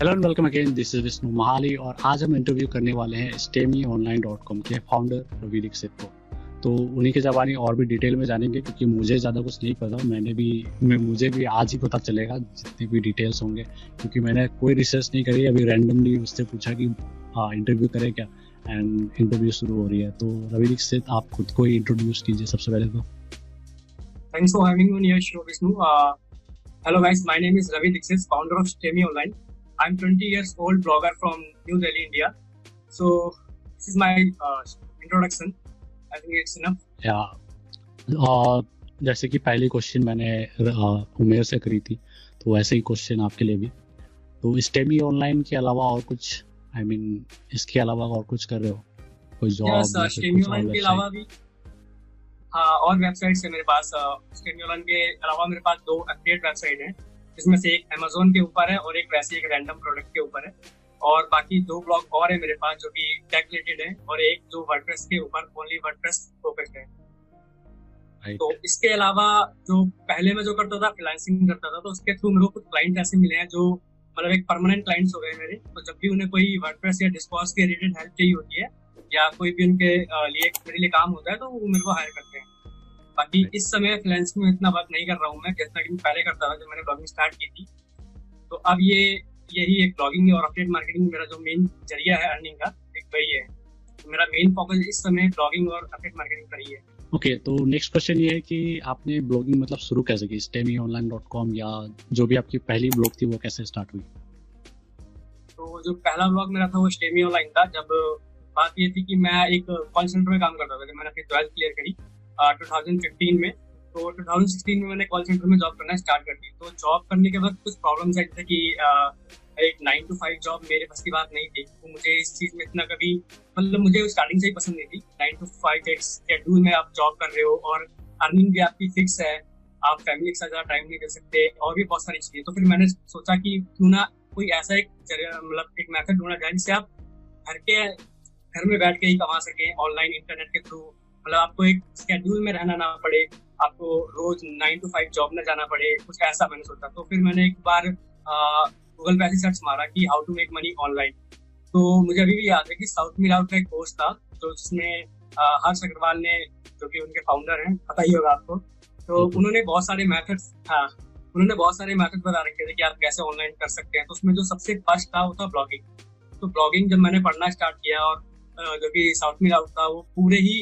Hello and welcome again, this is Vishnu Mahali और आज हम इंटरव्यू करने वाले हैं स्टेमी ऑनलाइन डॉट कॉम के फाउंडर रवि दीक्षित को। तो उन्हीं के जबानी और भी डिटेल में जानेंगे क्योंकि मुझे ज़्यादा कुछ नहीं पता। मुझे भी आज ही पता चलेगा जितनी भी डिटेल्स होंगे, क्योंकि मैंने कोई रिसर्च नहीं करी। अभी रैंडमली उससे पूछा कि हाँ इंटरव्यू करें क्या, एंड इंटरव्यू शुरू हो रही है। तो रवि दीक्षित, आप खुद को ही इंट्रोड्यूस कीजिए सबसे पहले तो। Thanks for having me on your show Vishnu. Hello guys, my name is Ravi Dixit, founder of Stemy online. I'm 20 years old blogger from New Delhi, India. So this is my introduction. I think it's enough. Yeah. जैसे कि पहली question मैंने उमेर से करी थी, तो वैसे ही question आपके लिए भी। तो स्टेमी ऑनलाइन के अलावा और कुछ, आई मीन इसके अलावा और कुछ कर रहे हो? कोई जॉब? सर स्टेमी ऑनलाइन के अलावा भी हाँ, और वेबसाइट्स है मेरे पास। स्टेमी ऑनलाइन के अलावा मेरे पास 2 एफिलिएट वेबसाइट है, जिसमें से एक Amazon के ऊपर है और एक वैसे एक रैंडम प्रोडक्ट के ऊपर है। और बाकी 2 ब्लॉग और है मेरे पास जो कि टेक रिलेटेड है, और एक जो वर्डप्रेस के ऊपर ओनली वर्डप्रेस फोकस्ड है। तो इसके अलावा जो पहले मैं जो करता था फ्रीलांसिंग करता था, तो उसके थ्रू मेरे को कुछ क्लाइंट ऐसे मिले हैं जो मतलब एक परमानेंट क्लाइंट्स हो गए मेरे। तो जब भी उन्हें कोई वर्डप्रेस या डिस्कॉर्स के रिलेटेड हेल्प चाहिए होती है या कोई भी उनके लिए मेरे लिए काम होता है तो वो मेरे को हायर करते हैं। बाकी इस समय फ्रीलांसिंग में इतना वर्क नहीं कर रहा हूँ मैं, जैसा कि मैं पहले करता था जब मैंने ब्लॉगिंग स्टार्ट की थी। तो अब यही एक ब्लॉगिंग और अफिलिएट मार्केटिंग मेरा जो मेन जरिया है अर्निंग का, एक वही है। तो मेरा मेन फोकस इस समय ब्लॉगिंग और अफिलिएट मार्केटिंग पर ही है। ओके, तो नेक्स्ट क्वेश्चन ये है कि आपने ब्लॉगिंग मतलब शुरू कैसे की? स्टेमी ऑनलाइन डॉट कॉम या जो भी आपकी पहली ब्लॉग थी वो कैसे स्टार्ट हुई? तो जो पहला ब्लॉग मेरा था वो स्टेमी ऑनलाइन था। जब बात ये थी कि मैं एक कॉल सेंटर में काम करता था, जब मैंने 12th क्लियर करी 2015 में, तो 2016 में मैंने कॉल सेंटर में जॉब करना स्टार्ट कर दी। तो जॉब करने के बाद कुछ प्रॉब्लम्स आई थी कि एक 9 to 5 जॉब मेरे बस की बात नहीं थी। तो मुझे इस चीज़ में इतना कभी मतलब मुझे स्टार्टिंग से ही पसंद नहीं थी। 9 to 5 एक शेड्यूल में आप जॉब कर रहे हो और अर्निंग भी आपकी फिक्स है, आप फैमिली के साथ ज़्यादा टाइम नहीं दे सकते और भी बहुत सारी चीज़ें। तो फिर मैंने सोचा कि क्यों ना कोई ऐसा एक मतलब एक मैथड ढूंढा जाए जिससे आप घर में बैठ के ही कमा सकें ऑनलाइन इंटरनेट के थ्रू। मतलब आपको एक स्केड्यूल में रहना ना पड़े, आपको रोज 9 to 5 जॉब ना जाना पड़े, कुछ ऐसा मैंने सोचा। तो फिर मैंने एक बार गूगल पे ऐसे सर्च मारा कि how to make money online. तो मुझे अभी भी याद है कि ShoutMeLoud का एक कोर्स था जो जिसमें हर्ष अग्रवाल ने, जो कि उनके फाउंडर हैं, पता ही होगा आपको, तो उन्होंने बहुत सारे मैथड बता रखे थे कि आप कैसे ऑनलाइन कर सकते हैं। तो उसमें जो सबसे फर्स्ट था वो था ब्लॉगिंग। तो ब्लॉगिंग जब मैंने पढ़ना स्टार्ट किया, और जो कि ShoutMeLoud था वो पूरे ही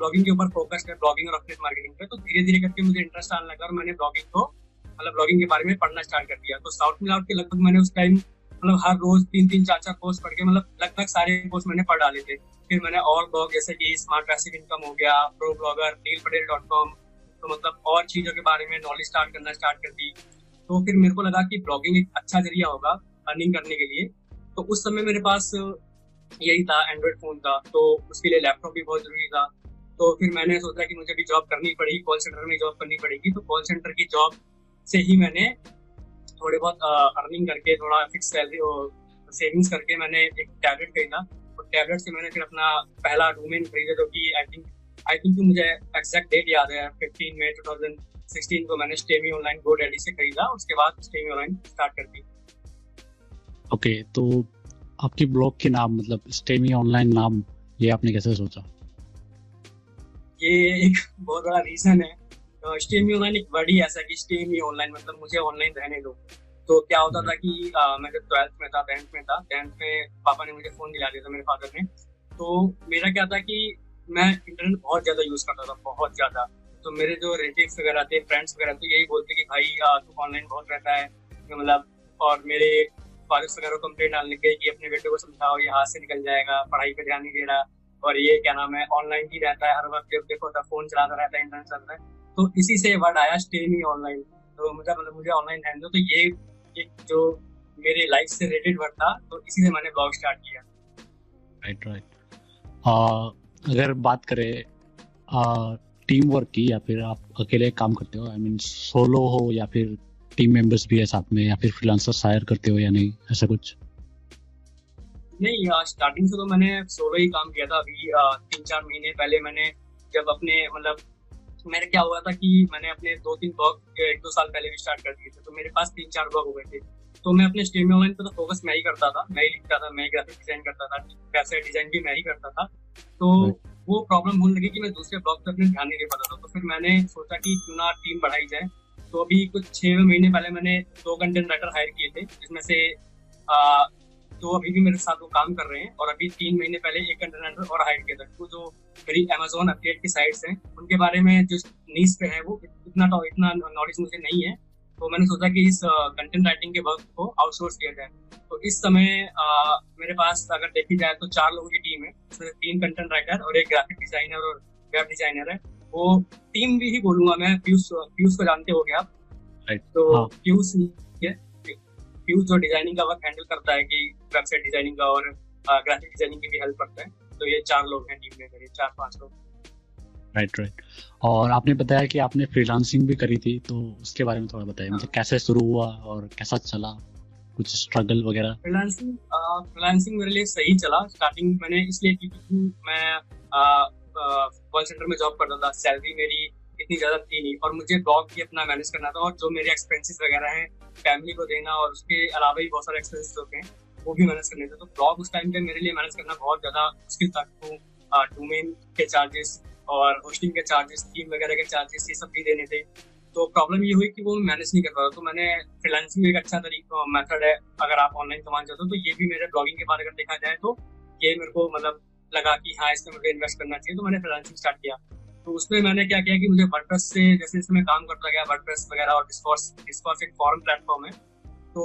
ब्लॉगिंग के ऊपर फोकस है, ब्लॉगिंग और अफिलिएट मार्केटिंग पे। तो धीरे धीरे करके मुझे इंटरेस्ट आने लगा और मैंने ब्लॉगिंग को मतलब ब्लॉगिंग के बारे में पढ़ना स्टार्ट कर दिया। तो ShoutMeLoud के लगभग मैंने उस टाइम मतलब हर रोज 3-4 कोर्स पढ़ के मतलब लगभग सारे कोर्स मैंने पढ़ डाले थे। फिर मैंने और ब्लॉग जैसे कि स्मार्ट पैसिव इनकम हो गया, प्रो ब्लॉगर, नील पटेल .com, तो मतलब और चीज़ों के बारे में नॉलेज स्टार्ट करना स्टार्ट कर दी। तो फिर मेरे को लगा कि ब्लॉगिंग एक अच्छा जरिया होगा अर्निंग करने के लिए। तो उस समय मेरे पास यही था, एंड्रॉयड फ़ोन था, तो उसके लिए लैपटॉप भी बहुत ज़रूरी था। तो फिर मैंने सोचा कि मुझे भी जॉब करनी पड़ेगी, कॉल सेंटर में जॉब करनी पड़ेगी। तो कॉल सेंटर की जॉब से ही मैंने थोड़े बहुत अर्निंग करके, थोड़ा फिक्स सैलरी और सेविंग्स करके मैंने एक टैबलेट खरीदा। और टैबलेट से मैंने फिर अपना पहला डोमेन खरीदा, जो कि आई थिंक मुझे एग्जैक्ट डेट याद है, 15 मई 2016 को मैंने स्टेमी ऑनलाइन GoDaddy से खरीदा। उसके बाद स्टेमी ऑनलाइन स्टार्ट कर दी। ओके, तो आपकी ब्लॉग के नाम मतलब स्टेमी ऑनलाइन नाम, ये आपने कैसे सोचा? ये एक बहुत बड़ा रीजन है। स्टेमी ऑनलाइन एक वर्ड ही ऐसा कि स्टेमी ऑनलाइन मतलब मुझे ऑनलाइन रहने दो। तो क्या होता था कि मैं जब 10th में पापा ने मुझे फ़ोन दिला दिया था, मेरे फादर ने। तो मेरा क्या था कि मैं इंटरनेट बहुत ज़्यादा यूज़ करता था, बहुत ज़्यादा। तो मेरे जो रिलेटिव्स वगैरह थे, फ्रेंड्स वगैरह, तो यही बोलते कि भाई तू ऑनलाइन बहुत रहता है मतलब। और मेरे फादर्स वगैरह को कंप्लेंट डालने के कि अपने बेटे को समझाओ, ये हाथ से निकल जाएगा, पढ़ाई पर ध्यान नहीं दे रहा, और ये क्या नाम है ऑनलाइन ही रहता है हर वक्त, जब देखो तब फोन चलाता रहता है, इंटरनेट चलता है। तो इसी से वर्ड आया स्टेमी ऑनलाइन। तो मुझे ऑनलाइन हैंडल, तो ये एक जो मेरे लाइफ से रिलेटेड वर्ड था, तो इसी से मैंने ब्लॉग स्टार्ट किया। राइट। अगर बात करें टीम वर्क की, या फिर आप अकेले काम करते हो, आई मीन सोलो हो या फिर टीम मेंबर्स भी है साथ में, या फिर फ्रीलांसर्स हायर करते हो या नहीं, ऐसा कुछ? नहीं, स्टार्टिंग से तो मैंने सोलो ही काम किया था। अभी 3-4 महीने पहले मैंने जब अपने मतलब मेरे क्या हुआ था कि मैंने अपने 2-3 ब्लॉग 1-2 साल पहले भी स्टार्ट कर दिए थे। तो मेरे पास 3-4 ब्लॉग हो गए थे। तो मैं अपने स्टेमी ऑनलाइन पे तो फोकस मैं ही करता था, मैं ही लिखता था, मैं ग्राफिक डिजाइन करता था, वेबसाइट डिजाइन भी मैं ही करता था। तो वो प्रॉब्लम होने लगी कि मैं दूसरे ब्लॉग पे अपने ध्यान नहीं दे पाता था। तो फिर मैंने सोचा कि क्यों ना टीम बढ़ाई जाए। तो अभी कुछ 6 महीने पहले मैंने 2 कंटेंट राइटर हायर किए थे, जिसमें से 2 अभी भी मेरे साथ वो काम कर रहे हैं, और अभी 3 महीने पहले 1 कंटेंट राइटर और हायर किया था। तो जो मेरी अमेजोन अपडेट की साइट्स हैं उनके बारे में जो नीश पे है वो इतना नॉलेज मुझे नहीं है, तो मैंने सोचा कि इस कंटेंट राइटिंग के वर्क को आउटसोर्स किया जाए। तो इस समय मेरे पास अगर देखी जाए तो 4 लोगों की टीम है, तो 3 कंटेंट राइटर और 1 ग्राफिक डिजाइनर और वेब डिजाइनर है। वो टीम भी ही बोलूंगा मैं, पीयूष को जानते होंगे आप, right. तो पीयूष जो डिजाइनिंग का वर्क हैंडल करता है कि वेबसाइट डिजाइनिंग का और ग्राफिक डिजाइनिंग की भी हेल्प करता है। तो ये 4 लोग हैं टीम में मेरे, 4-5 लोग। Right. और आपने बताया कि आपने फ्रीलांसिंग भी करी थी, तो उसके बारे में थोड़ा बताइए, मतलब कैसे शुरू हुआ और कैसा चला, कुछ स्ट्रगल वगैरह। फ्रीलांसिंग मेरे लिए सही चला स्टार्टिंग मैंने इसलिए की क्योंकि मैं कॉल सेंटर में जॉब करता था, सैलरी मेरी इतनी ज्यादा थी नहीं, और मुझे ब्लॉग भी अपना मैनेज करना था, और जो मेरे एक्सपेंसेस वगैरह हैं फैमिली को देना और उसके अलावा भी बहुत सारे एक्सपेंसेस होते हैं वो भी मैनेज करने थे। तो ब्लॉग उस टाइम पे मेरे लिए मैनेज करना बहुत ज्यादा मुश्किल था। डोमेन के चार्जेस और होस्टिंग के चार्जेस, टीम वगैरह के चार्जेस, ये सब भी देने थे। तो प्रॉब्लम ये हुई कि वो मैनेज नहीं कर पा रहा। तो मैंने फ्रीलांसिंग एक अच्छा तरीका मेथड है अगर आप ऑनलाइन कमाना चाहते हो, तो ये भी मेरे ब्लॉगिंग के बारे में देखा जाए तो ये मेरे को मतलब लगा कि हाँ इसमें मुझे इन्वेस्ट करना चाहिए। तो मैंने फ्रीलांसिंग स्टार्ट किया। तो उसमें मैंने क्या किया कि मुझे वर्डप्रेस से जैसे इसमें काम करता गया, वर्डप्रेस वगैरह और डिस्कॉर्स एक फॉरम प्लेटफॉर्म है, तो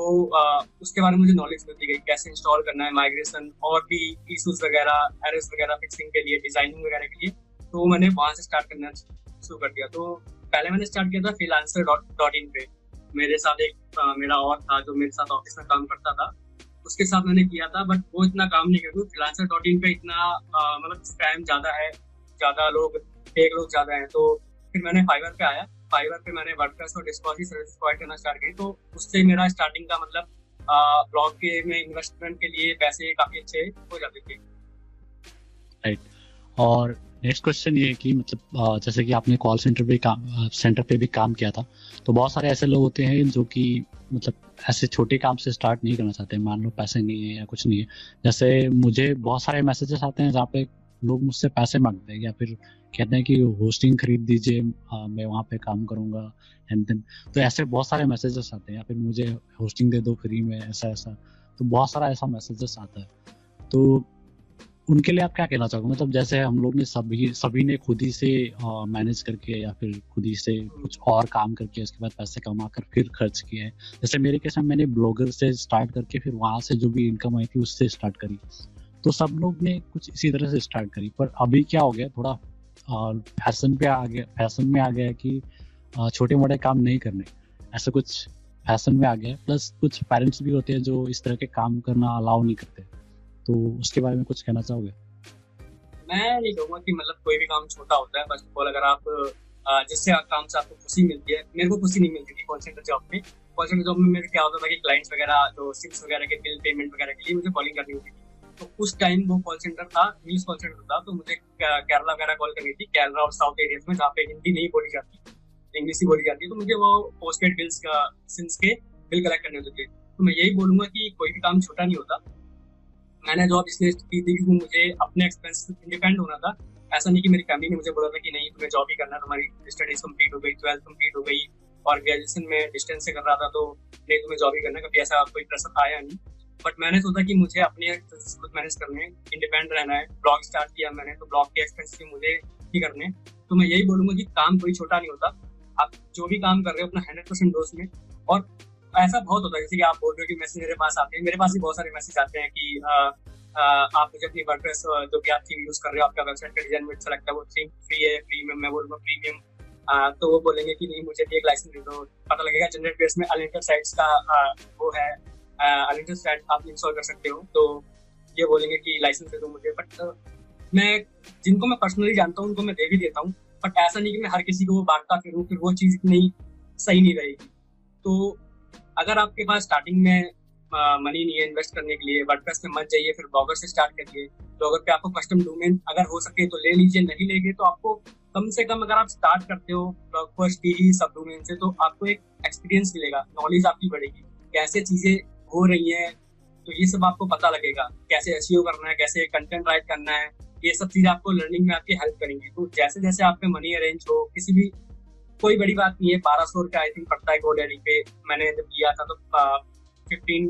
उसके बारे में मुझे नॉलेज मिलती गई, कैसे इंस्टॉल करना है, माइग्रेशन और भी इशूज वगैरह, एरर्स वगैरह फिक्सिंग के लिए, डिजाइनिंग वगैरह के लिए। तो मैंने वहां से स्टार्ट करना शुरू कर दिया। तो पहले मैंने स्टार्ट किया था freelancer.in पे, मेरे साथ एक मेरा और था जो मेरे साथ ऑफिस में काम करता था, उसके साथ मैंने किया था, बट वो इतना काम नहीं करता। freelancer.in पे इतना मतलब स्पैम ज्यादा है, ज्यादा लोग फेक लोग ज्यादा हैं। तो फिर मैंने फाइवर पे आया, फाइवर पे मैंने वर्डप्रेस और डिस्कॉर्स की सर्विस प्रोवाइड करना स्टार्ट की। तो उससे मेरा स्टार्टिंग का मतलब ब्लॉग के में इन्वेस्टमेंट के लिए पैसे काफी अच्छे हो जाते थे। राइट। और नेक्स्ट क्वेश्चन ये कि मतलब जैसे कि आपने कॉल सेंटर पे भी काम किया था, तो बहुत सारे ऐसे लोग होते हैं जो कि मतलब ऐसे छोटे काम से स्टार्ट नहीं करना चाहते, मान लो पैसे नहीं है या कुछ नहीं है। जैसे मुझे बहुत सारे मैसेजेस आते हैं जहाँ पे लोग मुझसे पैसे मांगते हैं या फिर कहते हैं कि होस्टिंग खरीद दीजिए, मैं वहाँ पे काम करूँगा एंड देन। तो ऐसे बहुत सारे मैसेजेस आते हैं, या फिर मुझे होस्टिंग दे दो फ्री में, ऐसा तो बहुत सारा ऐसा मैसेजेस आता है। तो उनके लिए आप क्या कहना चाहोगे? मतलब जैसे हम लोग ने सभी ने खुद ही से मैनेज करके या फिर खुद ही से कुछ और काम करके उसके बाद पैसे कमा कर फिर खर्च किए हैं। जैसे मेरे केस में मैंने ब्लॉगर से स्टार्ट करके फिर वहाँ से जो भी इनकम आई थी उससे स्टार्ट करी, तो सब लोग ने कुछ इसी तरह से स्टार्ट करी। पर अभी क्या हो गया, थोड़ा फैशन में आ गया कि छोटे मोटे काम नहीं करने, ऐसा कुछ फैशन में आ गया। प्लस कुछ पेरेंट्स भी होते हैं जो इस तरह के काम करना अलाउ नहीं करते, तो उसके बारे में कुछ कहना चाहोगे? मैं ये कहूँगा कि मतलब कोई भी काम छोटा होता है, बस अगर आप जिससे काम से आपको खुशी मिलती है। मेरे को खुशी नहीं मिलती थी कॉल सेंटर जॉब में। मेरे क्या होता था कि क्लाइंट्स वगैरह जो सिप्स वगैरह के बिल पेमेंट वगैरह के लिए मुझे कॉलिंग करनी होती थी। तो उस टाइम वो कॉल सेंटर था, न्यूज कॉल सेंटर था, तो मुझे केरला वगैरह कॉल करनी थी, केरला और साउथ एरियाज में जहाँ पे हिंदी नहीं बोली जाती, इंग्लिश ही बोली जाती। तो मुझे वो पोस्टपेड बिल्स का सिम्स के बिल कलेक्ट करने होते थे। तो मैं यही बोलूँगा कि कोई भी काम छोटा नहीं होता। मैंने जॉब इसलिए की थी क्योंकि मुझे अपने एक्सपेंसेस इंडिपेंडेंट होना था। ऐसा नहीं कि मेरी फैमिली ने मुझे बोला था कि नहीं तुम्हें जॉब ही करना है, तुम्हारी स्टडीज कंप्लीट हो गई, 12th कंप्लीट हो गई और ग्रेजुएशन में डिस्टेंस से कर रहा था, तो नहीं तुम्हें जॉब ही करना। कभी ऐसा कोई प्रेशर आया नहीं, बट मैंने सोचा कि मुझे अपने एक्सपेंसेस खुद मैनेज करने हैं, इंडिपेंडेंट रहना है। ब्लॉग स्टार्ट किया मैंने, तो ब्लॉग के एक्सपेंसेस भी मुझे ही करने। तो मैं यही बोलूँगा कि काम कोई छोटा नहीं होता, आप जो भी काम कर रहे हो अपना 100% डोज में। और ऐसा बहुत होता है जैसे कि आप बोल रहे हो कि मैसेज मेरे पास आते हैं, मेरे पास भी बहुत सारे मैसेज आते हैं कि आप मुझे अपनी वर्डप्रेस जो कि आप थीम यूज कर रहे हो, आपका वेबसाइट का डिजाइन मुझे अच्छा लगता है, वो थीम फ्री है, प्रीमियम, मैं बोलूँगा प्रीमियम। तो वो बोलेंगे कि नहीं मुझे भी एक लाइसेंस दे दो। पता लगेगा जनरेट बेस में अनलिमिटेड साइट्स का वो है, अनलिमिटेड साइट आप इंस्टॉल कर सकते हो, तो ये बोलेंगे कि लाइसेंस दे दो मुझे। बट मैं जिनको मैं पर्सनली जानता हूँ उनको मैं दे भी देता हूँ, बट ऐसा नहीं कि मैं हर किसी को वो बांटता फिरूँ, फिर वो चीज़ नहीं सही नहीं रहेगी। तो अगर आपके पास स्टार्टिंग में मनी नहीं है इन्वेस्ट करने के लिए, वर्डप्रेस में मत जाइए, फिर ब्लॉगर से स्टार्ट करिए। ब्लॉगर पे आपको कस्टम डोमेन अगर हो सके तो ले लीजिए, नहीं लेंगे तो आपको कम से कम अगर आप स्टार्ट करते हो ब्लॉग फर्स्ट की सब डोमेन से तो आपको एक एक्सपीरियंस मिलेगा, नॉलेज आपकी बढ़ेगी कैसे चीजें हो रही हैं, तो ये सब आपको पता लगेगा, कैसे एसईओ करना है, कैसे कंटेंट राइट करना है, ये सब चीज आपको लर्निंग में आपकी हेल्प करेंगी। तो जैसे जैसे आप पे मनी अरेंज हो, किसी भी कोई बड़ी बात नहीं है, 1200 रुपये आई थिंक पड़ता है गोल्ड एडी पे, मैंने जब किया था तो 1500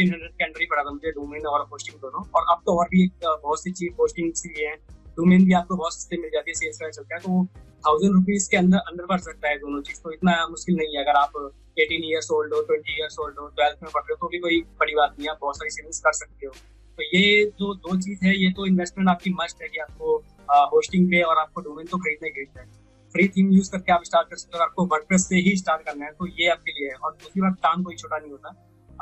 के अंदर ही पड़ा था मुझे डोमेन और होस्टिंग दोनों, और अब तो और भी बहुत सी चीज होस्टिंग इसलिए है, डोमेन भी आपको बहुत सस्ते मिल जाती है, सेल्स प्राइस होता है तो 1000 रुपीज के अंदर पड़ सकता है दोनों चीज, तो इतना मुश्किल नहीं है। अगर आप 18 ईयर्स ओल्ड हो, 20 ईयर्स ओल्ड हो, 12th में पढ़ रहे हो तो भी कोई बड़ी बात नहीं है, आप बहुत सारी सेविंग्स कर सकते हो। तो ये जो दो चीज है, ये तो इन्वेस्टमेंट आपकी मस्ट है कि आपको होस्टिंग पे और आपको डोमेन तो खरीदना खरीदना है, फ्री थीम यूज करके आप स्टार्ट कर सकते हो, आपको वर्डप्रेस से ही स्टार्ट करना है तो ये आपके लिए है। और दूसरी बात, काम कोई छोटा नहीं होता,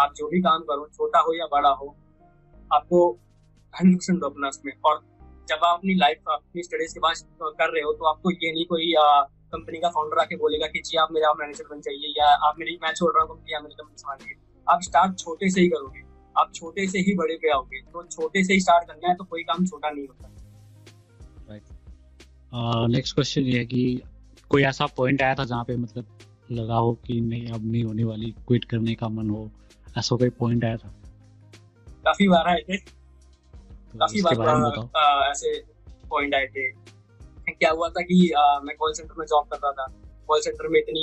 आप जो भी काम करो छोटा हो या बड़ा हो, आपको 100% दो अपना उसमें। और जब आप अपनी लाइफ अपनी स्टडीज के बाद कर रहे हो तो आपको ये नहीं कोई कंपनी का फाउंडर आके बोलेगा कि जी आप मेरा मैनेजर बन जाइए या आप मेरी मैं छोड़ रहा हूँ कंपनी या मेरी कंपनी संभालिए। आप स्टार्ट छोटे से ही करोगे, आप छोटे से ही बड़े पे आओगे, तो छोटे से ही स्टार्ट करना है, तो कोई काम छोटा नहीं होता। राइट, नेक्स्ट क्वेश्चन ये है कि कोई ऐसा पॉइंट आया था जहाँ पे मतलब लगा हो कि नहीं अब नहीं होने वाली, क्विट करने का मन हो, ऐसा कोई पॉइंट आया था? काफी बार आए थे, काफी बार ऐसे पॉइंट आए थे। क्या हुआ था कि मैं कॉल सेंटर में जॉब कर रहा था, कॉल सेंटर में इतनी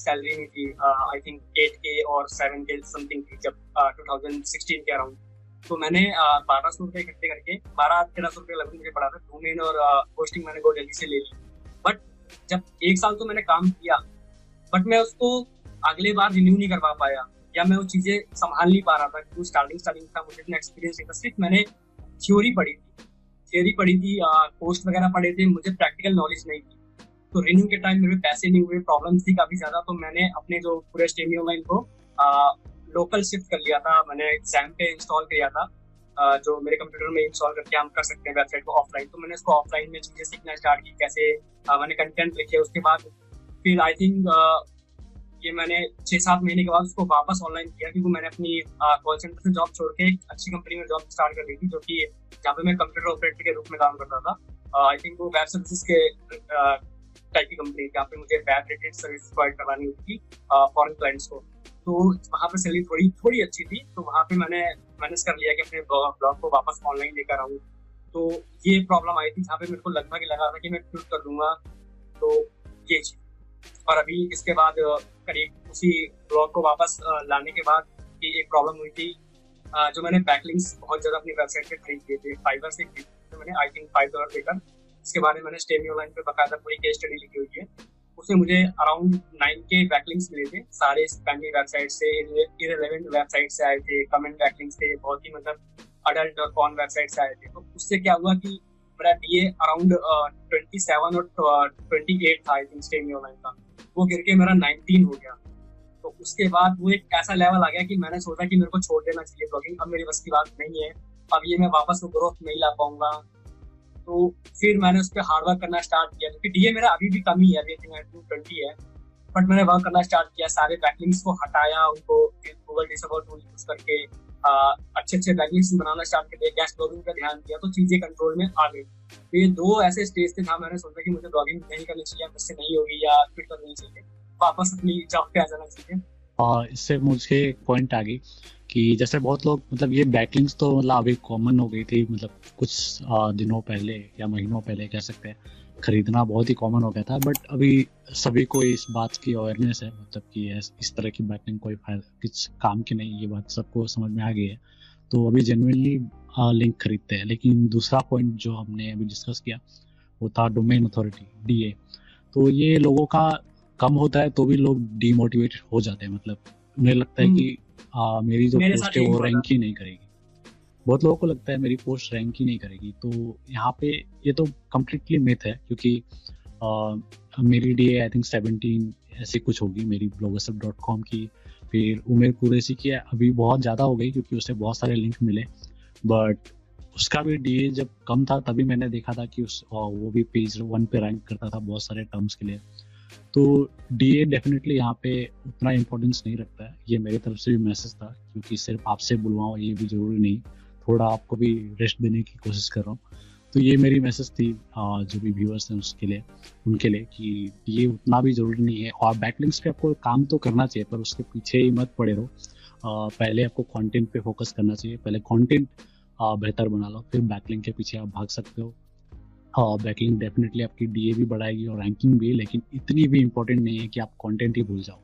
सैलरी नहीं थी, आई थिंक 8K और 7K समथिंग थी जब 2016 के अराउंड। तो मैंने 1200 रुपये इकट्ठे करके 1200-1300 रुपये लगभग मुझे पड़ा था, डोमेन और होस्टिंग मैंने गो डेली से ले ली। बट जब एक साल तो मैंने काम किया, बट मैं उसको अगले बार रिन्यू नहीं करवा पाया या मैं वो चीज़ें संभाल नहीं पा रहा था क्योंकि स्टार्टिंग था, मुझे इतना एक्सपीरियंस नहीं था। सिर्फ मैंने थ्योरी पढ़ी थी, पोस्ट वगैरह पढ़े थे, मुझे प्रैक्टिकल नॉलेज नहीं थी। तो रिन्यू के टाइम मेरे पैसे नहीं हुए, प्रॉब्लम्स थी काफ़ी ज़्यादा, तो मैंने अपने जो पूरे स्टेमी ऑनलाइन को लोकल शिफ्ट कर लिया था, मैंने एग्जाम पे इंस्टॉल किया था, जो मेरे कंप्यूटर में इंस्टॉल करके हम कर सकते हैं वेबसाइट को ऑफलाइन। तो मैंने उसको ऑफलाइन में चीज़ें सीखना स्टार्ट की, कैसे मैंने कंटेंट लिखे। उसके बाद फिर आई थिंक ये मैंने 6-7 महीने के बाद उसको वापस ऑनलाइन किया क्योंकि मैंने अपनी कॉल सेंटर से जॉब छोड़ के एक अच्छी कंपनी में जॉब स्टार्ट कर दी थी, जो कि जहाँ पे मैं कंप्यूटर ऑपरेटर के रूप में काम करता था। आई थिंक वो वेब सर्विसेज के टाइप की कंपनी, जहाँ पे मुझे वेब रिलेटेड सर्विस प्रोवाइड करवानी होती थी फॉरेन क्लाइंट्स को। तो वहाँ पर सैलरी थोड़ी अच्छी थी, तो वहाँ पे मैंने मैनेज कर लिया कि अपने ब्लॉग को वापस ऑनलाइन लेकर आऊँ। तो ये प्रॉब्लम आई थी जहाँ पे मेरे को लगभग लगा था कि मैं क्विट कर दूंगा, तो ये चीज। और अभी इसके बाद करीब उसी ब्लॉग को वापस लाने के बाद ये एक प्रॉब्लम हुई थी, जो मैंने बैकलिंक्स बहुत ज़्यादा अपनी वेबसाइट पे खरीद किए थे, फाइवर से खरीद थे मैंने, आई थिंक $5 देकर। इसके बारे में मैंने स्टेमी ऑनलाइन पे बकायदा पूरी केस स्टडी लिखी हुई है, उसमें मुझे अराउंड 9K बैकलिंग्स मिले थे, सारे स्पैमी वेबसाइट से, इरेलेवेंट वेबसाइट से आए थे, कमेंट बैकलिंग्स थे, बहुत ही मतलब अडल्ट और कॉर्न वेबसाइट से आए थे। तो उससे क्या हुआ कि मेरा DA अराउंड 27 और 28 था आई थिंक स्टेमी ऑनलाइन का, वो गिर के मेरा 19 हो गया। तो उसके बाद वो एक ऐसा लेवल आ गया कि मैंने सोचा कि मेरे को छोड़ देना चाहिए ब्लॉगिंग, अब मेरे बस की बात नहीं है, अब ये मैं वापस वो ग्रोथ नहीं ला पाऊंगा। तो फिर मैंने उस पर हार्डवर्क करना स्टार्ट किया, क्योंकि DA मेरा अभी भी कम ही है, अभी आई थिंक 20 है, बट मैंने वर्क करना स्टार्ट किया, सारे बैकलिंग्स को हटाया, उनको गूगल डिस्कवर टूल यूज करके अच्छे अच्छे बैकलिंक्स बनाना स्टार्ट कर दिया, गैस ब्लॉगिंग पर ध्यान दिया, तो चीज़ें कंट्रोल में आ गई। तो ये दो ऐसे स्टेज थे जहाँ मैंने सोचा कि मुझे ब्लॉगिंग नहीं करनी चाहिए, मुझसे नहीं होगी या क्विट करनी चाहिए, वापस अपनी जॉब पे आ जाना चाहिए। और इससे मुझे एक पॉइंट आ गई कि जैसे बहुत लोग मतलब ये बैकलिंक्स तो मतलब अभी कॉमन हो गई थी, मतलब कुछ दिनों पहले या महीनों पहले कह सकते हैं खरीदना बहुत ही कॉमन हो गया था, बट अभी सभी को इस बात की अवेयरनेस है, मतलब कि इस तरह की बैकलिंग कोई कुछ काम की नहीं, ये बात सबको समझ में आ गई है, तो अभी जेन्युइनली लिंक खरीदते हैं। लेकिन दूसरा पॉइंट जो हमने अभी डिस्कस किया वो था डोमेन अथॉरिटी DA, तो ये लोगों का कम होता है तो भी लोग डीमोटिवेटेड हो जाते हैं, मतलब उन्हें लगता है कि मेरी जो पोस्ट है वो रैंक ही नहीं करेगी, बहुत लोगों को लगता है मेरी पोस्ट रैंक ही नहीं करेगी। तो यहाँ पे ये तो कम्प्लीटली मिथ है, क्योंकि मेरी DA आई थिंक 17 ऐसे कुछ होगी मेरी blogger.com की, फिर उमेर कुरैशी की अभी बहुत ज़्यादा हो गई क्योंकि उसे बहुत सारे लिंक मिले, बट उसका भी DA जब कम था तभी मैंने देखा था कि वो भी पेज 1 पे रैंक करता था बहुत सारे टर्म्स के लिए। तो DA डेफिनेटली यहाँ पे उतना इम्पोर्टेंस नहीं रखता है, ये मेरे तरफ से भी मैसेज था, क्योंकि सिर्फ आपसे बुलवाओ ये भी जरूरी नहीं, थोड़ा आपको भी रेस्ट देने की कोशिश कर रहा हूँ। तो ये मेरी मैसेज थी जो भी व्यूअर्स हैं उसके लिए, उनके लिए कि ये उतना भी ज़रूरी नहीं है और बैकलिंक्स पे आपको काम तो करना चाहिए पर उसके पीछे ही मत पड़े रहो। पहले आपको कंटेंट पे फोकस करना चाहिए, पहले कंटेंट बेहतर बना लो, फिर बैकलिंक के पीछे आप भाग सकते हो। बैकलिंक डेफिनेटली आपकी डीए भी बढ़ाएगी और रैंकिंग भी, लेकिन इतनी भी इम्पोर्टेंट नहीं है कि आप कंटेंट ही भूल जाओ।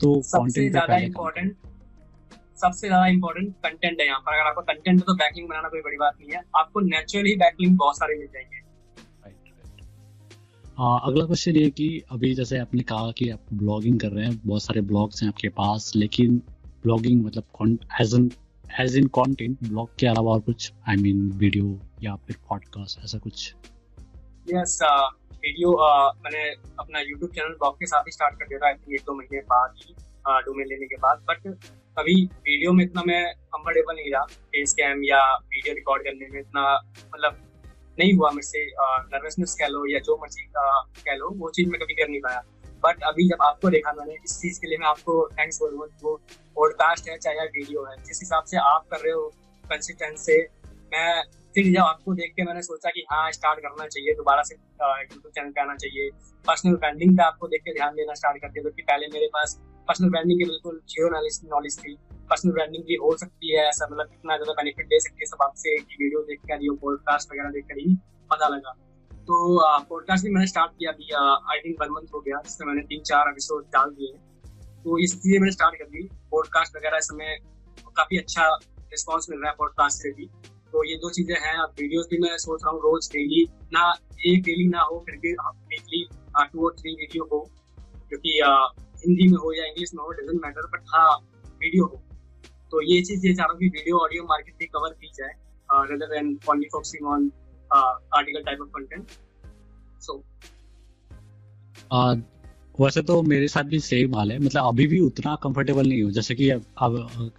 तो सबसे ज्यादा इम्पोर्टेंट कंटेंट है यहाँ पर। अगर आपका कंटेंट है तो बैकलिंक बनाना कोई बड़ी बात नहीं है, आपको नेचुरली बैकलिंक बहुत सारे मिल जाएंगे। अगला क्वेश्चन ये कि अभी जैसे आपने कहा कि आप ब्लॉगिंग कर रहे हैं, बहुत सारे ब्लॉग्स हैं आपके पास, लेकिन ब्लॉगिंग मतलब एज इन कंटेंट, ब्लॉग के अलावा और कुछ, आई मीन वीडियो या फिर पॉडकास्ट, ऐसा कुछ? यस, वीडियो मैंने अपना यूट्यूब चैनल ब्लॉग के साथ ही स्टार्ट कर दिया था 1-2 महीने बाद ही डोमेन लेने के बाद। बट अभी वीडियो में इतना मैं कम्फर्टेबल नहीं रहा, फेस कैम या वीडियो रिकॉर्ड करने में इतना मतलब नहीं हुआ मेरे से, नर्वसनेस कह लो या जो मर्जी कह लो, वो चीज़ मैं कभी कर नहीं पाया। बट अभी जब आपको देखा मैंने, इस चीज़ के लिए मैं आपको थैंक्स बोलूँगा। वो पॉडकास्ट है चाहे वीडियो है, जिस हिसाब से आप कर रहे हो कंसिस्टेंस से, मैं फिर जब आपको देख के मैंने सोचा कि हाँ स्टार्ट करना चाहिए, दोबारा से यूट्यूब चैनल पे आना चाहिए। पर्सनल ब्रांडिंग पे आपको देख के ध्यान देना स्टार्ट कर दिया, क्योंकि पहले मेरे पास पर्सनल ब्रांडिंग की बिल्कुल जीरो नॉलेज थी। पर्सनल ब्रांडिंग की हो सकती है ऐसा, मतलब कितना ज़्यादा बेनिफिट दे सकती है सब आपसे, वीडियो देख कर या पॉडकास्ट वगैरह देख कर ही पता लगा। तो पॉडकास्ट भी मैंने स्टार्ट किया अभी, आई थिंक 1 month हो गया, जिसमें मैंने 3-4 एपिसोड डाल दिए। तो इस चीज़ें मैंने स्टार्ट कर दी पॉडकास्ट वगैरह, इस समय काफ़ी अच्छा रिस्पॉन्स मिल रहा है पॉडकास्ट से भी। तो ये दो चीज़ें हैं। अब वीडियोस भी मैं सोच रहा हूँ रोज डेली, ना एक डेली ना हो फिर भी वीकली 2 or 3 वीडियो हो, क्योंकि हिंदी में हो या इंग्लिश में हो डजंट मैटर, बट हाँ वीडियो हो। तो ये चीज़ ये चाह रहा हूँ कि वीडियो ऑडियो मार्केट भी कवर की जाए rather than only focusing on article type of content. So वैसे तो मेरे साथ भी सेम हाल है, मतलब अभी भी उतना कंफर्टेबल नहीं हो, जैसे कि अब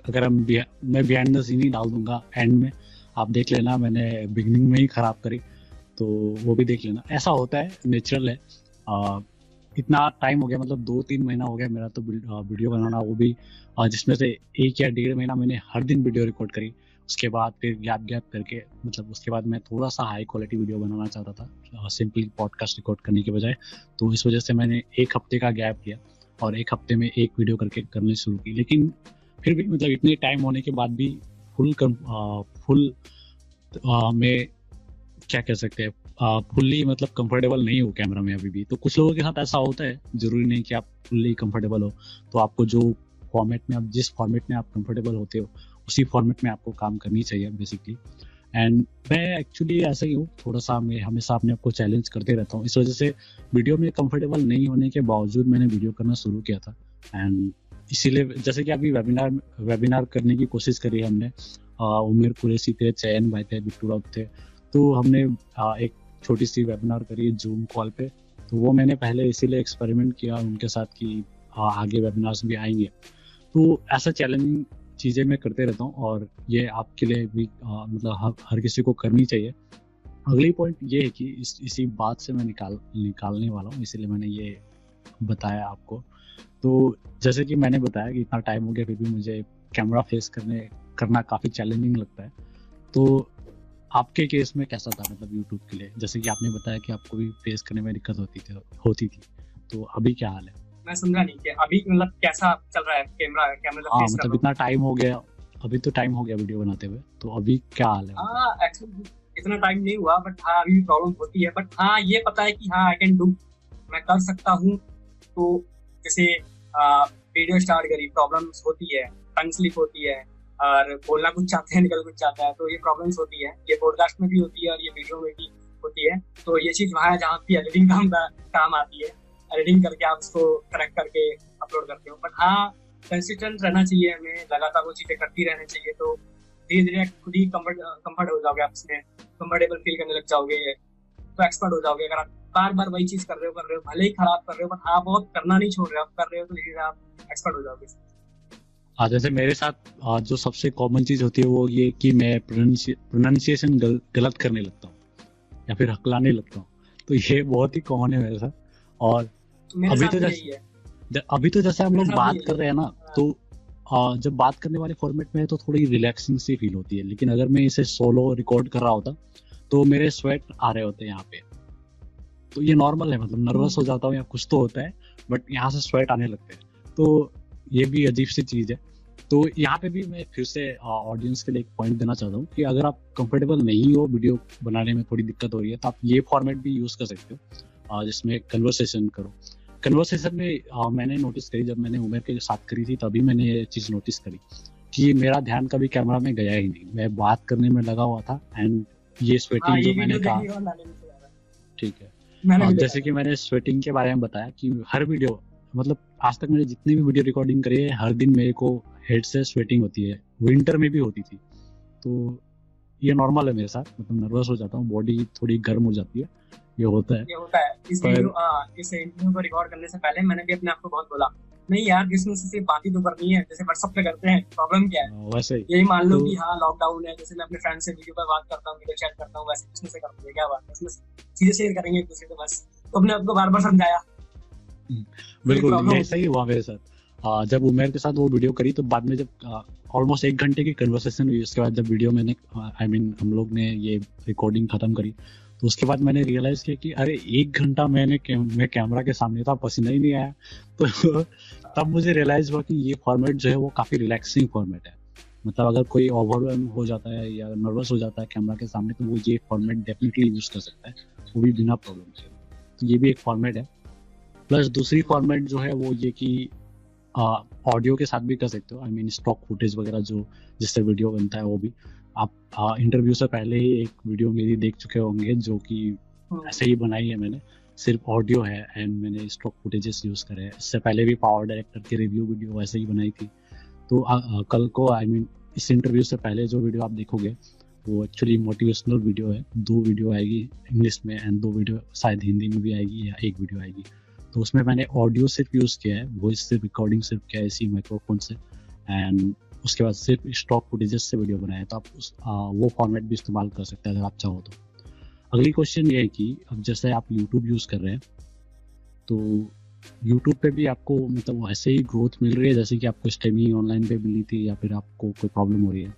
अगर मैं बिहाइंड द सीन ही डाल दूंगा एंड में, आप देख लेना मैंने बिगनिंग में ही ख़राब करी, तो वो भी देख लेना। ऐसा होता है, नेचुरल है। इतना टाइम हो गया, मतलब 2-3 महीना हो गया मेरा तो वीडियो बनाना, वो भी जिसमें से 1 या 1.5 महीना मैंने हर दिन वीडियो रिकॉर्ड करी। उसके बाद फिर गैप करके, मतलब उसके बाद मैं थोड़ा सा हाई क्वालिटी वीडियो बनाना चाहता था सिंपली पॉडकास्ट रिकॉर्ड करने के बजाय, तो इस वजह से मैंने 1 हफ्ते का गैप लिया और 1 हफ्ते में 1 वीडियो करके करने शुरू की। लेकिन फिर भी मतलब इतने टाइम होने के बाद भी फुल में क्या कह सकते हैं, फुल्ली मतलब कंफर्टेबल नहीं हो कैमरा में अभी भी। तो कुछ लोगों के साथ ऐसा होता है, जरूरी नहीं कि आप फुल्ली कंफर्टेबल हो, तो आपको जिस फॉर्मेट में आप कंफर्टेबल होते हो उसी फॉर्मेट में आपको काम करनी चाहिए बेसिकली। एंड मैं एक्चुअली ऐसा ही हूँ, थोड़ा सा मैं हमेशा अपने आप को चैलेंज करते रहता हूँ, इस वजह से वीडियो में कंफर्टेबल नहीं होने के बावजूद मैंने वीडियो करना शुरू किया था। एंड इसीलिए जैसे कि अभी वेबिनार करने की कोशिश करी हमने, उमेर कुरेशी थे, चयन भाई थे, बिट्टू डॉक्ट थे, तो हमने एक छोटी सी वेबिनार करी जूम कॉल पे। तो वो मैंने पहले इसीलिए एक्सपेरिमेंट किया उनके साथ कि आगे वेबिनार्स भी आएंगे। तो ऐसा चैलेंजिंग चीज़ें मैं करते रहता हूँ और ये आपके लिए भी मतलब हर किसी को करनी चाहिए। अगली पॉइंट ये है कि इसी बात से मैं निकालने वाला हूँ, इसीलिए मैंने ये बताया आपको। तो जैसे कि मैंने बताया कि इतना टाइम हो गया फिर भी मुझे कैमरा फेस करना काफ़ी चैलेंजिंग लगता है। तो आपके केस में कैसा था, मतलब यूट्यूब के लिए, जैसे कि आपने बताया कि आपको भी फेस करने में दिक्कत होती थी, तो अभी क्या हाल है? मैं समझा नहीं कि अभी मतलब कैसा चल रहा है कैमरा फेस मतलब इतना टाइम हो गया, अभी तो टाइम हो गया वीडियो बनाते हुए, तो अभी क्या हाल है? हाँ एक्चुअली इतना टाइम नहीं हुआ, बट हाँ अभी प्रॉब्लम होती है। बट हाँ ये पता है कि हाँ आई कैन डू, मैं कर सकता हूँ। तो जैसे वीडियो स्टार्ट करी, प्रॉब्लम्स होती है, टंग स्लिप होती है और बोलना कुछ चाहते हैं निकल कुछ चाहता है, तो ये प्रॉब्लम्स होती है। ये पॉडकास्ट में भी होती है और ये वीडियो में भी होती है। तो ये चीज़ वहाँ है जहाँ की एडिटिंग काम आती है, एडिटिंग करके आप उसको करेक्ट करके अपलोड करते हो। बट हाँ कंसिस्टेंट रहना चाहिए, हमें लगातार वो चीज़ें करती रहनी चाहिए, तो धीरे धीरे खुद ही कम्फर्ट हो जाओगे, आप इसमें कम्फर्टेबल फील करने लग जाओगे, तो एक्सपर्ट हो जाओगे। अगर आप बार बार वही चीज़ कर रहे हो भले ही खराब कर रहे हो, बट आप बहुत करना नहीं छोड़ रहे हो, आप कर रहे हो तो धीरे धीरे आप एक्सपर्ट हो जाओगे। जैसे मेरे साथ जो सबसे कॉमन चीज़ होती है वो ये कि मैं प्रोनाउंसिएशन गलत करने लगता हूँ या फिर हकलाने लगता हूँ, तो ये बहुत ही कॉमन है मेरे साथ। और अभी तो जैसे हम लोग बात कर रहे हैं ना, तो जब बात करने वाले फॉर्मेट में है तो थोड़ी रिलैक्सिंग सी फील होती है, लेकिन अगर मैं इसे सोलो रिकॉर्ड कर रहा होता तो मेरे स्वेट आ रहे होते हैं यहाँ पे। तो ये नॉर्मल है, मतलब नर्वस हो जाता हूँ या कुछ तो होता है, बट यहाँ से स्वेट आने लगते हैं, तो ये भी अजीब सी चीज़ है। तो यहाँ पे भी मैं फिर से ऑडियंस के लिए एक पॉइंट देना चाहता हूँ कि अगर आप कंफर्टेबल नहीं हो, वीडियो बनाने में थोड़ी दिक्कत हो रही है, तो आप ये फॉर्मेट भी यूज़ कर सकते हो जिसमें कन्वर्सेशन करो। कन्वर्सेशन में मैंने नोटिस करी, जब मैंने उमेर के साथ करी थी तभी मैंने ये चीज़ नोटिस करी कि मेरा ध्यान कभी कैमरा में गया ही नहीं, मैं बात करने में लगा हुआ था। एंड ये स्वेटिंग जो मैंने कहा, ठीक है, जैसे कि मैंने स्वेटिंग के बारे में बताया कि हर वीडियो, मतलब आज तक मैंने जितनी भी वीडियो रिकॉर्डिंग करी है, हर दिन मेरे को हेड से स्वेटिंग होती है, विंटर में भी होती थी। तो ये नॉर्मल है मेरे साथ, मतलब नर्वस हो जाता हूँ, बॉडी थोड़ी गर्म हो जाती है, ये होता है, ये होता है। इस इंटरव्यू को रिकॉर्ड करने से पहले मैंने भी अपने आप को बहुत बोला, नहीं यार, इसमें सिर्फ बात ही तो करनी है, जैसे व्हाट्सएप पे करते हैं, प्रॉब्लम क्या है, वैसे यही मान लो कि हाँ लॉकडाउन है, जैसे मैं अपने फ्रेंड से वीडियो पर बात करता हूँ, वीडियो चैट करता हूँ, वैसे बिजनेस से करते हैं, क्या बात है, इसमें चीजें शेयर करेंगे एक दूसरे को, बस। तो अपने आपको बार बार समझाया, बिल्कुल ऐसा ही हुआ मेरे साथ। जब उमेर के साथ वो वीडियो करी तो बाद में जब ऑलमोस्ट 1 घंटे की कन्वर्सेशन हुई, उसके बाद जब वीडियो मैंने हम लोग ने ये रिकॉर्डिंग खत्म करी, तो उसके बाद मैंने रियलाइज किया कि अरे 1 घंटा मैं कैमरा के सामने था, पसीना ही नहीं आया। तो तब मुझे रियलाइज हुआ कि ये फॉर्मेट जो है वो काफ़ी रिलैक्सिंग फॉर्मेट है। मतलब अगर कोई ओवरवेलम हो जाता है या नर्वस हो जाता है कैमरा के सामने, तो वो ये फॉर्मेट डेफिनेटली यूज़ कर सकता है, वो भी बिना प्रॉब्लम से। तो ये भी एक फॉर्मेट है। प्लस दूसरी फॉर्मेट जो है वो ये कि ऑडियो के साथ भी कर सकते हो। आई मीन स्टॉक फुटेज वगैरह जो जिससे वीडियो बनता है, वो भी आप इंटरव्यू से पहले ही एक वीडियो मेरी देख चुके होंगे जो कि ऐसे ही बनाई है मैंने, सिर्फ ऑडियो है एंड मैंने स्टॉक फुटेजेस यूज़ करे हैं। इससे पहले भी पावर डायरेक्टर की रिव्यू वीडियो वैसे ही बनाई थी। तो कल को आई मीन इस इंटरव्यू से पहले जो वीडियो आप देखोगे वो एक्चुअली मोटिवेशनल वीडियो है। 2 वीडियो आएगी इंग्लिश में एंड 2 वीडियो शायद हिंदी में भी आएगी या 1 वीडियो आएगी। तो उसमें मैंने ऑडियो सिर्फ यूज़ किया है, वॉइस सिर्फ रिकॉर्डिंग सिर्फ किया है इसी माइक्रोफोन से, एंड उसके बाद सिर्फ स्टॉक फुटेजेस से वीडियो बनाया है। तो आप वो फॉर्मेट भी इस्तेमाल कर सकते हैं अगर आप चाहो तो। अगली क्वेश्चन ये है कि अब जैसे आप यूट्यूब यूज़ कर रहे हैं, तो यूट्यूब पे भी आपको मतलब ऐसे ही ग्रोथ मिल रही है जैसे कि आपको स्टेमी ऑनलाइन पे मिली थी, या फिर आपको कोई प्रॉब्लम हो रही है?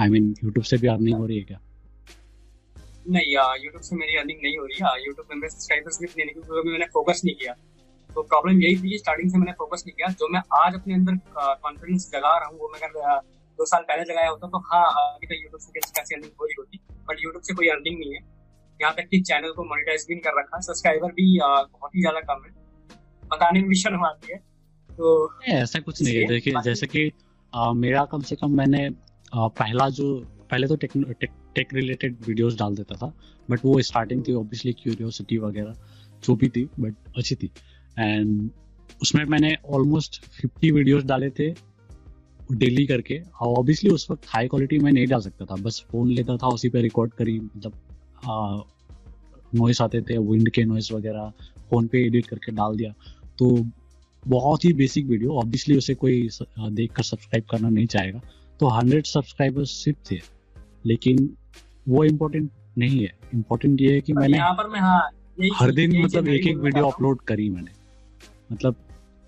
आई मीन यूट्यूब से भी अर्निंग हो रही है क्या? नहीं, यूट्यूब से मेरी अर्निंग नहीं हो रही है। यूट्यूब में मेरे सब्सक्राइबर्स भी इतने नहीं, क्योंकि मैंने फोकस नहीं किया। तो प्रॉब्लम यही थी, स्टार्टिंग से मैंने फोकस नहीं किया। जो मैं आज अपने अंदर कॉन्फिडेंस जगा रहा हूँ, वो मैं अगर 2 साल पहले जगाया होता तो हाँ, अभी तक यूट्यूब से कैसी अर्निंग हो रही होती। बट यूट्यूब से कोई अर्निंग नहीं है, यहाँ तक कि चैनल को मोनिटाइज भी नहीं कर रखा, सब्सक्राइबर भी बहुत ही ज़्यादा कम है, बताने में भी शर्म आती है। तो ऐसा कुछ नहीं है। देखिए जैसे कि मेरा कम से कम मैंने पहले तो टेक रिलेटेड वीडियोस डाल देता था, बट वो स्टार्टिंग थी ऑब्वियसली, क्यूरियोसिटी वगैरह जो भी थी, बट अच्छी थी। एंड उसमें मैंने ऑलमोस्ट 50 वीडियोस डाले थे डेली करके। और ऑब्वियसली उस वक्त हाई क्वालिटी में नहीं डाल सकता था, बस फ़ोन लेता था, उसी पे रिकॉर्ड करी। मतलब नॉइस आते थे, विंड के नॉइस वगैरह, फ़ोन पे एडिट करके डाल दिया। तो बहुत ही बेसिक वीडियो, ऑब्वियसली उसे कोई देख कर सब्सक्राइब करना नहीं चाहेगा। तो 100 सब्सक्राइबर्स सिर्फ थे, लेकिन वो इम्पोर्टेंट नहीं है। इम्पोर्टेंट ये है कि मैंने यहाँ पर हर दिन मतलब एक वीडियो अपलोड करी। मतलब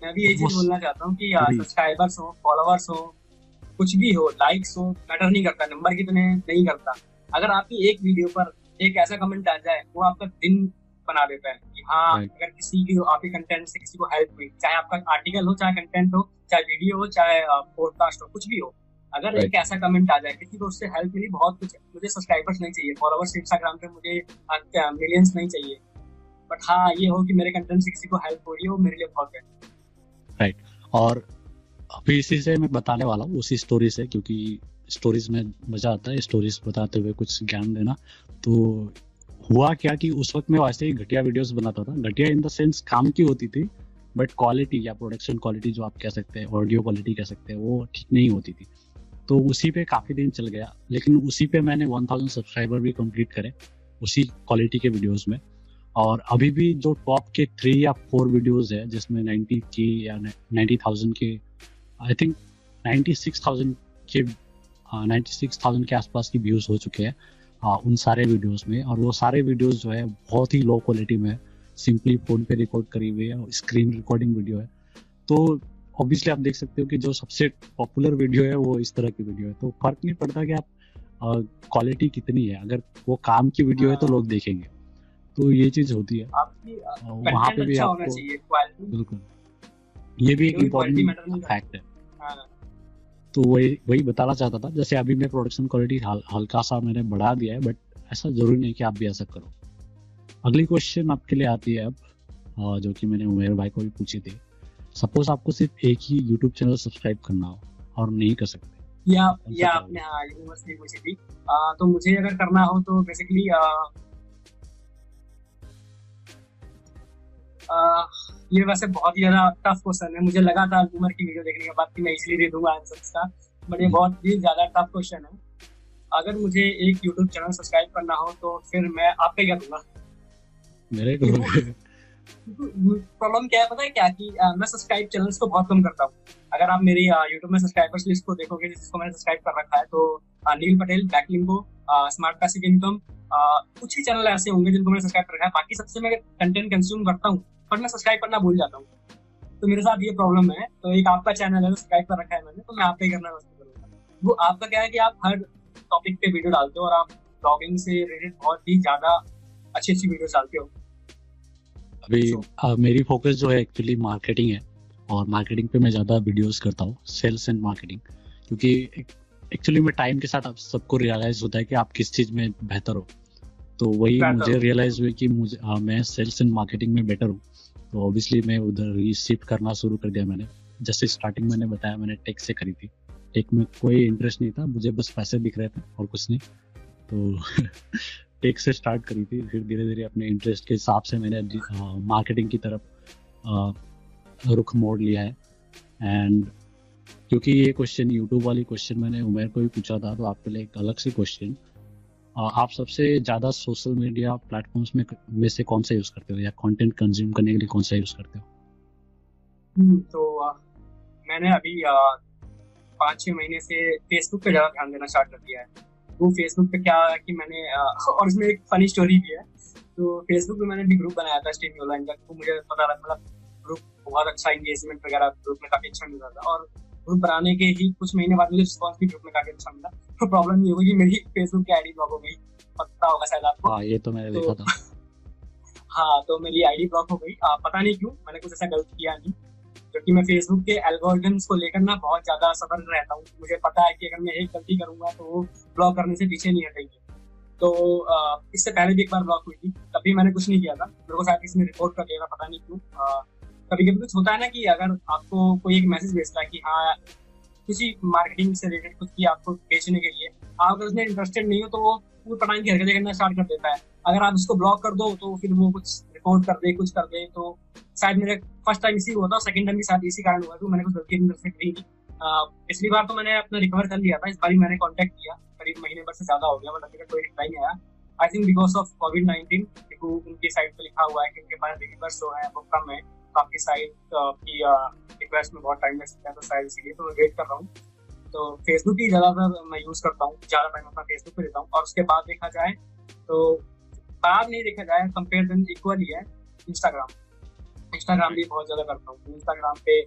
मैं भी ये चीज बोलना चाहता हूँ कि सब्सक्राइबर्स हो, फॉलोअर्स हो, कुछ भी हो, लाइक्स हो, मैटर नहीं करता, नंबर कितने नहीं करता। अगर आपकी एक वीडियो पर एक ऐसा कमेंट आ जाए वो आपका दिन बना देता है कि हाँ, अगर किसी की आपके कंटेंट से किसी को हेल्प हुई, चाहे आपका आर्टिकल हो, चाहे कंटेंट हो, चाहे वीडियो हो, चाहे पॉडकास्ट हो, कुछ भी हो, अगर एक ऐसा कमेंट आ जाए किसी को उससे हेल्प मिली, बहुत कुछ है। मुझे सब्सक्राइबर्स नहीं चाहिए, फॉलोअर्स इंस्टाग्राम पे मुझे मिलियंस नहीं चाहिए, बट हाँ ये हो कि मेरे कंटेंट से किसी को हेल्प हो रही है, वो मेरे लिए बहुत है। राइट। और अभी इसी से मैं बताने वाला हूँ, उसी स्टोरी से, क्योंकि स्टोरीज में मजा आता है, स्टोरीज बताते हुए कुछ ज्ञान देना। तो हुआ क्या कि उस वक्त मैं वैसे ही घटिया वीडियोस बनाता था, घटिया इन द सेंस काम की होती थी, बट क्वालिटी या प्रोडक्शन क्वालिटी जो आप कह सकते हैं, ऑडियो क्वालिटी कह सकते हैं, वो ठीक नहीं होती थी। तो उसी पे काफ़ी दिन चल गया, लेकिन उसी पे मैंने 1000 सब्सक्राइबर भी कंप्लीट करे उसी क्वालिटी के वीडियोस में। और अभी भी जो टॉप के 3 या 4 वीडियोस है जिसमें 90K या 90,000 के, आई थिंक 96,000 के 96,000 के आसपास की व्यूज़ हो चुके हैं उन सारे वीडियोस में। और वो सारे वीडियोस जो है बहुत ही लो क्वालिटी में है, सिंपली फ़ोन पे रिकॉर्ड करी हुई है, स्क्रीन रिकॉर्डिंग वीडियो है। तो ऑब्वियसली आप देख सकते हो कि जो सबसे पॉपुलर वीडियो है वो इस तरह की वीडियो है, तो फर्क नहीं पड़ता कि आप क्वालिटी कितनी है, अगर वो काम की वीडियो है तो लोग देखेंगे, तो ये चीज होती है वहाँ पे भी आपको बिल्कुल, ये भी एक इम्पोर्टेंट फैक्ट है। तो वही बताना चाहता था, जैसे अभी मैं प्रोडक्शन क्वालिटी हल्का सा मैंने बढ़ा दिया है, बट ऐसा जरूरी नहीं कि आप भी ऐसा करो। अगली क्वेश्चन आपके लिए आती है अब, जो कि मैंने उमेर भाई को भी पूछी थी। सपोज आपको सिर्फ एक ही यूट्यूब चैनल सब्सक्राइब करना हो और नहीं कर सकते, या आपने यूनिवर्सिटी पूछी थी, तो मुझे अगर करना हो तो बेसिकली ये वैसे बहुत ही ज्यादा टफ क्वेश्चन है। मुझे लगा था उमर की वीडियो देखने के बाद कि मैं इजीली दे दूंगा आंसर्स का, बट ये बहुत ही ज्यादा टफ क्वेश्चन है। अगर मुझे एक YouTube चैनल सब्सक्राइब करना हो तो फिर मैं आप पे क्या दूंगा, मेरे को प्रॉब्लम क्या है पता है क्या, कि मैं सब्सक्राइब चैनल्स को बहुत कम करता हूँ। अगर आप मेरी YouTube में सब्सक्राइबर्स लिस्ट को देखोगे जिसको मैंने सब्सक्राइब कर रखा है, तो Anil Patel, Backlinko, smart passive income, कुछ ही चैनल ऐसे होंगे जिनको मैंने सब्सक्राइब कर रखा है। बाकी सबसे मैं कंटेंट कंज्यूम करता हूँ, पर मैं सब्सक्राइब करना भूल जाता हूँ, तो मेरे साथ ये प्रॉब्लम है। तो एक आपका चैनल है, सब्सक्राइब कर रखा है मैंने, तो मैं आप पे करना पसंद करूँगा। वो आपका क्या है कि आप हर टॉपिक पे वीडियो डालते हो और आप ब्लॉगिंग से रिलेटेड बहुत ही ज्यादा अच्छी अच्छी वीडियो डालते हो। अभी मेरी फोकस जो है एक्चुअली मार्केटिंग है, और मार्केटिंग पे मैं ज्यादा वीडियोस करता हूँ, सेल्स एंड मार्केटिंग, क्योंकि एक्चुअली में टाइम के साथ आप सबको रियलाइज होता है कि आप किस चीज में बेहतर हो। तो वही मुझे रियलाइज हुआ कि मैं सेल्स एंड मार्केटिंग में बेटर हूँ, तो ऑब्वियसली मैं उधर ही शिफ्ट करना शुरू कर दिया मैंने। जैसे स्टार्टिंग मैंने बताया मैंने टेक से करी थी, टेक में कोई इंटरेस्ट नहीं था, मुझे बस पैसे दिख रहे थे और कुछ नहीं, तो टेक से स्टार्ट करी थी। फिर धीरे धीरे अपने इंटरेस्ट के हिसाब से मैंने मार्केटिंग की तरफ रुख मोड़ लिया है। एंड क्योंकि ये क्वेश्चन यूट्यूब वाली क्वेश्चन मैंने उमेर को भी पूछा था, तो आपके लिए एक अलग से क्वेश्चन, आप सबसे ज़्यादा सोशल मीडिया प्लेटफॉर्म्स में से कौन सा यूज़ करते हो, या कंटेंट कंज्यूम करने के लिए कौन सा यूज़ करते हो? तो मैंने अभी 5-6 महीने से फेसबुक पे ज़्यादा ध्यान देना स्टार्ट कर दिया है। वो फेसबुक पे क्या है कि मैंने और उसमें एक फनी स्टोरी भी है। तो फेसबुक पे मैंने भी ग्रुप बनाया था स्टेमी ऑनलाइन डॉट कॉम, मुझे पता लगा मतलब ग्रुप बहुत अच्छा इंगेजमेंट वगैरह ग्रुप में काफ़ी अच्छा मिल रहा था, और ग्रुप बनाने के ही कुछ महीने बाद मुझे रिस्पॉन्स भी ग्रुप में काफी अच्छा मिला। तो प्रॉब्लम ये होगी कि मेरी फेसबुक की आईडी ब्लॉक हो गई, पता होगा शायद आपको। हाँ, ये तो मैंने देखा था। हाँ, तो मेरी आईडी ब्लॉक हो गई, पता नहीं क्यों, मैंने कुछ ऐसा गलत किया नहीं, क्योंकि मैं फेसबुक के एल्गोरिथम्स को लेकर ना बहुत ज्यादा सतर्क रहता हूँ। मुझे पता है कि अगर मैं एक गलती करूंगा तो वो ब्लॉक करने से पीछे नहीं हटेंगे। तो इससे पहले भी एक बार ब्लॉक हुई थी, तभी मैंने कुछ नहीं किया था, मेरे को शायद किसी ने रिपोर्ट कर दिया था, पता नहीं क्यों। कभी कभी कुछ होता है ना कि अगर आपको कोई एक मैसेज भेजता है कि हाँ किसी मार्केटिंग से रिलेटेड कुछ की आपको बेचने के लिए, आप अगर उसमें इंटरेस्टेड नहीं हो तो वो पूरी पढ़ाई की हरकतें करना स्टार्ट कर देता है। अगर आप उसको ब्लॉक कर दो तो फिर वो कुछ रिपोर्ट कर दे, कुछ कर दे। तो शायद मेरे फर्स्ट टाइम इसी हुआ था, सेकंड टाइम भी शायद इसी कारण हुआ कि मैंने कुछ गलती इंटरेस्टेड नहीं थी। पिछली बार तो मैंने अपना रिकवर कर लिया था, इस बार मैंने कॉन्टैक्ट किया, करीब महीने भर से ज्यादा हो गया, बट अभी तक कोई रिप्लाई नहीं आया। आई थिंक बिकॉज ऑफ कोविड-19, उनकी साइट पर लिखा हुआ है कि उनके पास रिव्यूअर्स जो है वो कम है, आपकी साइट की रिक्वेस्ट में बहुत टाइम लग सकता है, तो शायद इसीलिए तो मैं वेट कर रहा हूँ। तो फेसबुक ही ज़्यादातर मैं यूज़ करता हूँ, ज़्यादा टाइम अपना फेसबुक पे देता हूँ। और उसके बाद देखा जाए तो बाद नहीं देखा जाए कंपेरिजन इक्वली है इंस्टाग्राम भी बहुत ज़्यादा करता हूँ। इंस्टाग्राम पे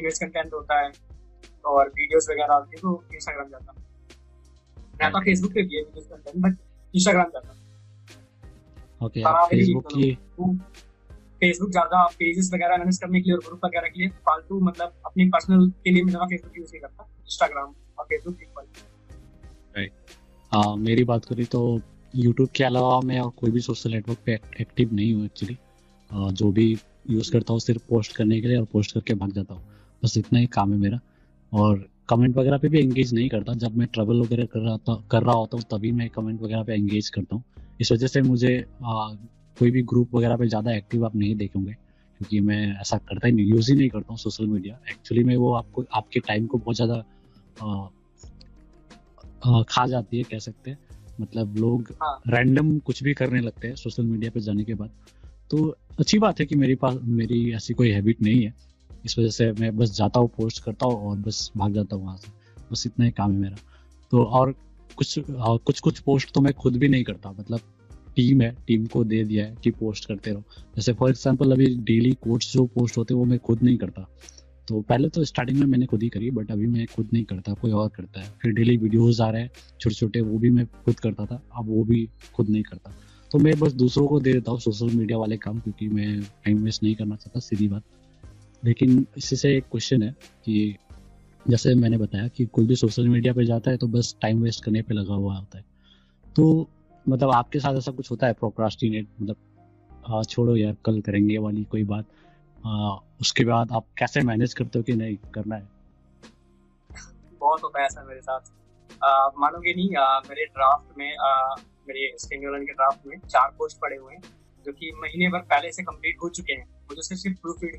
इमेज कंटेंट होता है और वीडियोज़ वगैरह आती है, तो इंस्टाग्राम जाता हूँ। रहता फेसबुक पे भी है वीडियोज कंटेंट, बट इंस्टाग्राम जाता हूँ। फेसबुक ज्यादा पेजेस वगैरह मैनेज करने के लिए और ग्रुप वगैरह के लिए फालतू, मतलब अपने पर्सनल के लिए मैं ज्यादा फेसबुक यूज नहीं करता, इंस्टाग्राम और फेसबुक इक्वल। राइट, हाँ, मेरी बात करी तो यूट्यूब के अलावा मैं और कोई भी सोशल नेटवर्क पे एक्टिव नहीं हूँ एक्चुअली। जो भी यूज करता हूँ सिर्फ पोस्ट करने के लिए, और पोस्ट करके भाग जाता हूँ, बस इतना ही काम है मेरा। और कमेंट वगैरह पे भी एंगेज नहीं करता, जब मैं ट्रैवल वगैरह कर रहा होता हूँ तभी मैं कमेंट वगैरह पे एंगेज करता हूँ। इस वजह से मुझे कोई भी ग्रुप वगैरह पे ज़्यादा एक्टिव आप नहीं देखेंगे, क्योंकि मैं ऐसा करता ही नहीं, यूज़ ही नहीं करता हूँ सोशल मीडिया एक्चुअली। मैं वो आपको आपके टाइम को बहुत ज़्यादा खा जाती है कह सकते हैं, मतलब लोग रैंडम कुछ भी करने लगते हैं सोशल मीडिया पे जाने के बाद। तो अच्छी बात है कि मेरी ऐसी कोई हैबिट नहीं है, इस वजह से मैं बस जाता हूँ, पोस्ट करता हूँ और बस भाग जाता हूँ वहाँ से, बस इतना ही काम है मेरा। तो और कुछ पोस्ट तो मैं खुद भी नहीं करता, मतलब टीम है, टीम को दे दिया है कि पोस्ट करते रहो। जैसे फॉर एग्जांपल अभी डेली कोट्स जो पोस्ट होते हैं वो मैं खुद नहीं करता, तो पहले तो स्टार्टिंग में मैंने खुद ही करी, बट अभी मैं खुद नहीं करता, कोई और करता है। फिर डेली वीडियोस आ रहे हैं छोटे छोटे, वो भी मैं खुद करता था, अब वो भी खुद नहीं करता। तो मैं बस दूसरों को दे देता हूँ सोशल मीडिया वाले काम, क्योंकि मैं टाइम वेस्ट नहीं करना चाहता, सीधी बात। लेकिन इसी से एक क्वेश्चन है कि जैसे मैंने बताया कि कोई भी सोशल मीडिया पे जाता है तो बस टाइम वेस्ट करने पे लगा हुआ होता है। तो मतलब आपके साथ ऐसा कुछ होता है, प्रोक्रास्टिनेट, मतलब छोड़ो यार कल करेंगे वाली कोई बात, उसके बाद आप कैसे मैनेज करते हो कि नहीं करना है? बहुत होता है ऐसा मेरे साथ, मानोगे नहीं। मेरे ड्राफ्ट में मेरे स्टेमी ऑनलाइन के ड्राफ्ट में 4 पोस्ट पड़े हुए हैं जो कि महीने भर पहले से कंप्लीट हो चुके हैं। मुझे उससे सिर्फ प्रूफ रीड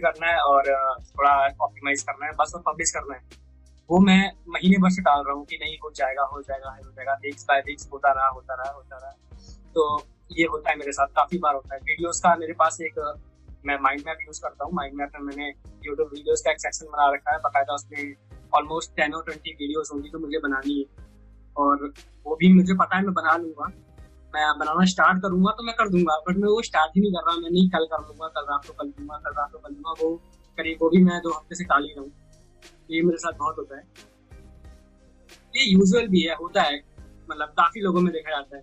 करना है और थोड़ा ऑप्टिमाइज करना है बस, और पब्लिश करना है। वो मैं महीने भर से डाल रहा हूँ कि नहीं हो जाएगा, वीक्स बाय वीक्स होता रहा। तो ये होता है मेरे साथ, काफी बार होता है। वीडियोस का मेरे पास एक मैं माइंड मैप यूज करता हूँ। माइंड मैप में मैंने यूट्यूब वीडियोस का एक सेक्शन बना रखा है बाकायदा, उसमें ऑलमोस्ट 10 और 20 वीडियोस होंगी जो मुझे बनानी है, और वो भी मुझे पता है मैं बना लूंगा। मैं बनाना स्टार्ट करूंगा तो मैं कर दूंगा, बट मैं वो स्टार्ट ही नहीं कर रहा। मैं नहीं कल रात को कर दूंगा, वो करीब वो भी मैं 2 हफ्ते से टाल ही रहा हूँ। ये मेरे साथ बहुत होता है, ये यूजुअल भी है, होता है, मतलब काफी लोगों में देखा जाता है।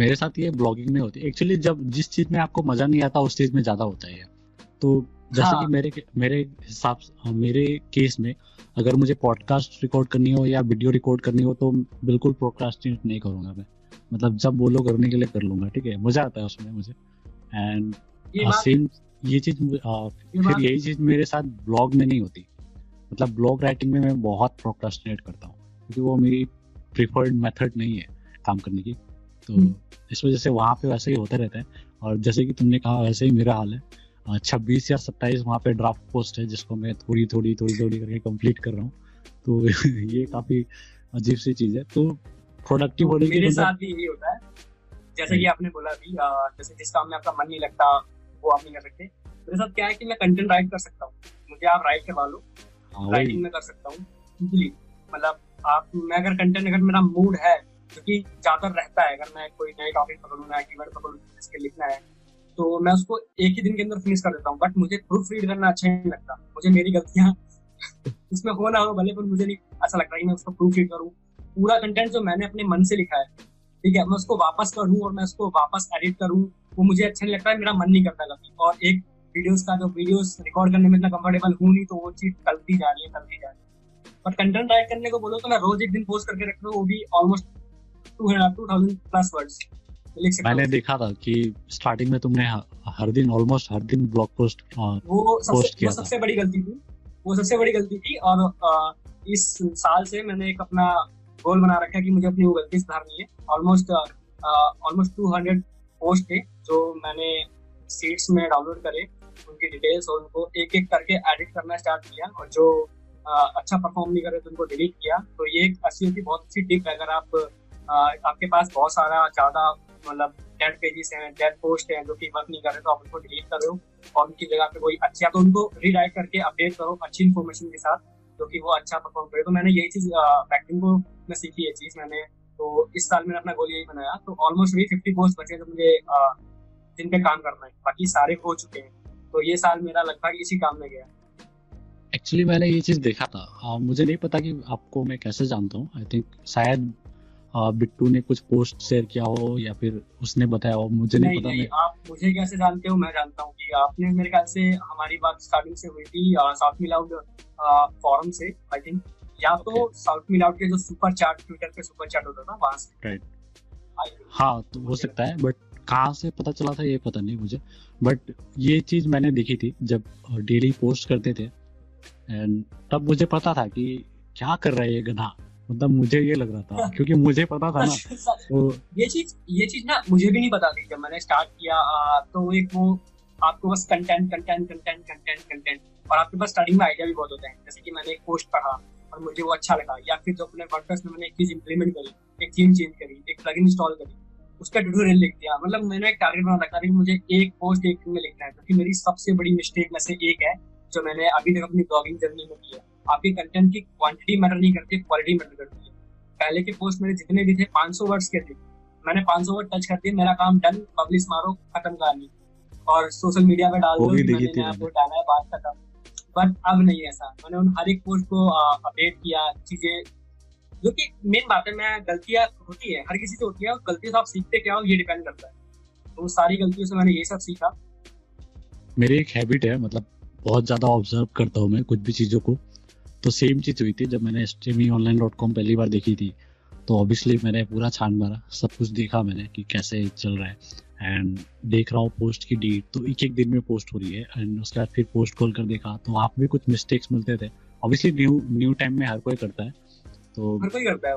मेरे साथ ये ब्लॉगिंग में होती है एक्चुअली, जब जिस चीज में आपको मजा नहीं आता उस चीज में ज्यादा होता है। तो जैसे कि मेरे हिसाब से, मेरे केस में अगर मुझे पॉडकास्ट रिकॉर्ड करनी हो या वीडियो रिकॉर्ड करनी हो तो बिल्कुल प्रोक्रास्टिनेट नहीं करूंगा मैं, मतलब जब बोलो करने के लिए कर लूंगा, ठीक है, मजा आता है उसमें मुझे। एंड सेम ये चीज, फिर यही चीज मेरे साथ ब्लॉग में नहीं होती। मतलब ब्लॉग राइटिंग में मैं बहुत प्रोक्रास्टिनेट करता हूँ, क्योंकि वो मेरी प्रिफर्ड मेथड नहीं है काम करने की। तो इस वजह से वहाँ पे वैसे ही होता रहता है। और जैसे कि तुमने कहा वैसे ही मेरा हाल है। 26 या 27 वहाँ पे ड्राफ्ट पोस्ट है जिसको मैं थोड़ी थोड़ी करके कंप्लीट कर रहा हूँ। तो ये काफी अजीब सी चीज है। तो प्रोडक्टिव होने के साथ भी यही होता है, जैसे कि आपने बोला भी, जैसे जिस काम में आपका मन नहीं लगता वो आप नहीं कर सकते। मेरे साथ क्या है कि मैं कंटेंट राइट कर सकता हूँ, मुझे आप राइट करवा लो, राइटिंग में कर सकता हूँ, मतलब आप मैं अगर कंटेंट, अगर मेरा मूड है, क्योंकि ज्यादातर रहता है, अगर मैं कोई नए टॉपिक पकड़ूंगा, कीवर्ड पकड़ूंगा, इसके लिखना है, तो मैं उसको एक ही दिन के अंदर फिनिश कर देता हूँ। बट मुझे प्रूफ रीड करना अच्छा नहीं लगता, मुझे मेरी गलतियाँ उसमें हो ना हो भले, पर मुझे नहीं अच्छा लगता कि मैं उसको प्रूफ रीड करूँ। पूरा कंटेंट जो मैंने अपने मन से लिखा है, ठीक है, मैं उसको वापस पढ़ूँ और मैं उसको वापस एडिट करूँ, वो मुझे अच्छा नहीं लगता है, मेरा मन नहीं करता कभी। और एक वीडियोस का जो वीडियोस रिकॉर्ड करने में इतना कंफर्टेबल हूँ नहीं, तो वो चीज चलती जा रही है। पर कंटेंट राइट करने को बोलो तो मैं रोज एक दिन पोस्ट करके रखता हूँ, वो भी ऑलमोस्ट 2,000 प्लस वर्ड्स। मैंने देखा था कि स्टार्टिंग में तुमने हर दिन ब्लॉग पोस्ट किया, वो सबसे बड़ी गलती थी। और इस साल से मैंने एक अपना गोल बना रखा कि मुझे अपनी वो गलती सुधारनी है। ऑलमोस्ट 200 पोस्ट थे जो मैंने सीट्स में डाउनलोड करे, उनकी डिटेल्स, और उनको एक एक करके एडिट करना स्टार्ट किया, और जो अच्छा परफॉर्म नहीं कर रहे थे उनको डिलीट किया। तो ये एक अच्छी बहुत अच्छी टिप है। अगर आप आपके पास बहुत सारा ज्यादा मतलब डेड पेजेस हैं, डेड पोस्ट हैं जो कि वर्क नहीं कर रहे, तो आप उनको डिलीट करो और उनकी जगह पे कोई अच्छा, तो उनको रीराइट करके अपडेट करो अच्छी इन्फॉर्मेशन के साथ, जो कि वो अच्छा परफॉर्म करे। तो मैंने यही चीज बैकलिंको में सीखी है चीज मैंने, तो इस साल मैंने अपना गोल यही बनाया। तो ऑलमोस्ट भी 50 पोस्ट बचे हैं जो मुझे जिन पे काम करना है, बाकी सारे हो चुके हैं। तो ये साल मेरा लगभग इसी काम में गया। एक्चुअली मैंने ये चीज देखा था, मुझे नहीं पता कि आपको मैं कैसे जानता हूँ, आई थिंक शायद बिट्टू ने कुछ पोस्ट शेयर किया हो या फिर उसने बताया हो, मुझे नहीं पता। नहीं, आप मुझे कैसे जानते हो? मैं जानता हूँ कि आपने, मेरे ख्याल से हमारी बात स्टार्टिंग से हुई थी ShoutMeLoud फॉरम से, आई थिंक, या तो ShoutMeLoud के जो सुपर चैट, ट्विटर पे सुपर चैट होता था वहां से, राइट? हाँ, तो हो सकता है, बट कहाँ से पता चला था ये पता नहीं मुझे। बट ये चीज मैंने देखी थी जब डेली पोस्ट करते थे, एंड तब मुझे पता था कि क्या कर रहा है ये गधा, मतलब मुझे ये लग रहा था क्योंकि मुझे पता था ना। तो ये चीज ना मुझे भी नहीं पता थी जब मैंने स्टार्ट किया। तो एक वो आपको बस कंटेंट, और आपके पास स्टार्टिंग में आइडिया भी बहुत होते हैं। जैसे कि मैंने एक पोस्ट पढ़ा और मुझे वो अच्छा लगा, या फिर जो अपने वर्डप्रेस में मैंने एक चीज इंप्लीमेंट करी, एक थीम चेंज करी, एक प्लगइन इंस्टॉल करी, उसका ट्यूटोरियल लिख दिया। मतलब मैंने एक टारगेट बना रखा था कि मुझे एक पोस्ट एक दिन में लिखना है, क्योंकि मेरी सबसे बड़ी मिस्टेक में से एक है जो मैंने अभी तक अपनी ब्लॉगिंग जर्नी में की है। आपके कंटेंट की क्वांटिटी मैटर नहीं करती, क्वालिटी मैटर करती है। पहले के पोस्ट मेरे जितने भी थे 500 वर्ड्स के थे, मैंने 500 वर्ड टच कर दिए, मेरा काम डन, पब्लिश मारो, खत्म कहानी। और सोशल मीडिया पे डाल दो, वो डाला है, बात खत्म। बट अब नहीं है ऐसा, मैंने उन हर एक पोस्ट को अपडेट किया, चीजें जो कि मेन बात है। मैं गलतियाँ होती है, हर किसी से होती है, और गलतियों से आप सीखते क्या हो ये डिपेंड करता है। तो सारी गलतियों से मैंने ये सब सीखा। मेरी एक हैबिट है, मतलब बहुत ज्यादा ऑब्जर्व करता हूँ मैं कुछ भी चीज़ों को। तो सेम चीज़ हुई थी जब मैंने स्टेमी ऑनलाइन डॉट कॉम पहली बार देखी थी, तो ऑब्वियसली मैंने पूरा छान मारा, सब कुछ देखा मैंने कि कैसे चल रहा है, एंड देख रहा हूँ पोस्ट की डेट तो एक एक दिन में पोस्ट हो रही है। एंड उसके बाद फिर पोस्ट खोल कर देखा तो आप भी कुछ मिस्टेक्स मिलते थे। ऑब्वियसली न्यू टाइम में हर कोई करता है, तो हर कोई करता है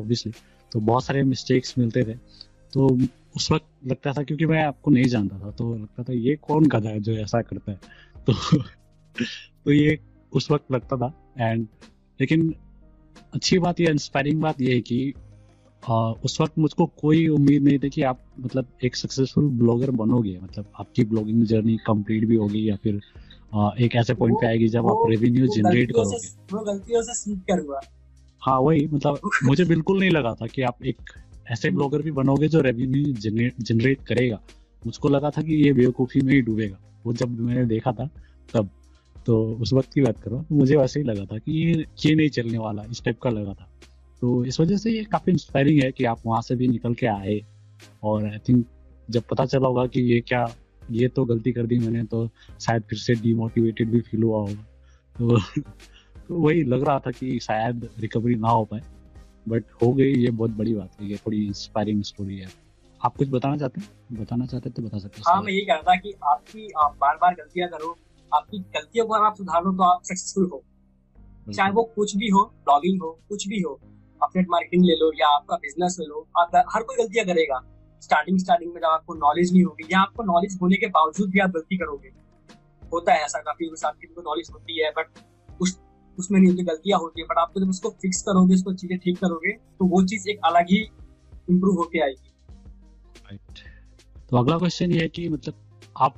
ऑब्वियसली, तो बहुत सारे मिस्टेक्स मिलते थे। तो उस वक्त लगता था, क्योंकि मैं आपको नहीं जानता था, तो लगता था ये कौन गधा है जो ऐसा करता है। तो ये उस वक्त लगता था। एंड लेकिन अच्छी बात या इंस्पायरिंग बात ये है कि उस वक्त मुझको कोई उम्मीद नहीं थी कि आप मतलब एक सक्सेसफुल ब्लॉगर बनोगे, मतलब आपकी ब्लॉगिंग जर्नी कंप्लीट भी होगी या फिर एक ऐसे पॉइंट पे आएगी जब आप रेवेन्यू जनरेट करोगे। वो गलतियों से सीख कर हुआ। हाँ वही, मतलब मुझे बिल्कुल नहीं लगा था कि आप एक ऐसे ब्लॉगर भी बनोगे जो रेवेन्यू जनरेट करेगा। मुझको लगा था कि ये बेवकूफ़ी में ही डूबेगा। वो जब मैंने देखा था तब, तो उस वक्त की बात कर रहा हूँ, तो मुझे वैसे ही लगा था कि ये नहीं चलने वाला, इस टाइप का लगा था। तो इस वजह से ये काफ़ी इंस्पायरिंग है कि आप वहाँ से भी निकल के आए। और आई थिंक जब पता चला होगा कि ये तो गलती कर दी मैंने, तो शायद फिर से डीमोटिवेटेड भी फील हुआ होगा। तो वही लग रहा था कि शायद रिकवरी ना हो पाए, बट हो गई। ये बहुत बड़ी बात है, ये थोड़ी इंस्पायरिंग स्टोरी है। आप कुछ बताना चाहते हैं तो बता सकते हैं। हाँ, मैं यही कह रहा था कि आप बार बार गलतियाँ करो, आपकी गलतियों को अगर आप सुधारो तो आप सक्सेसफुल हो, चाहे वो कुछ भी हो, ब्लॉगिंग हो, कुछ भी हो, अपडेट मार्केटिंग ले लो या आपका बिजनेस ले लो। आप हर कोई गलतियाँ करेगा स्टार्टिंग में, जब आपको नॉलेज नहीं होगी या आपको नॉलेज होने के बावजूद भी आप गलती करोगे। होता है ऐसा काफी, आपको नॉलेज होती है बट उसमें नहीं होती, गलतियाँ होती है। बट आप जब उसको फिक्स करोगे, उसको चीजें ठीक करोगे, तो वो चीज एक अलग ही इम्प्रूव होके आएगी। Right. तो अगला क्वेश्चन ये है कि मतलब आप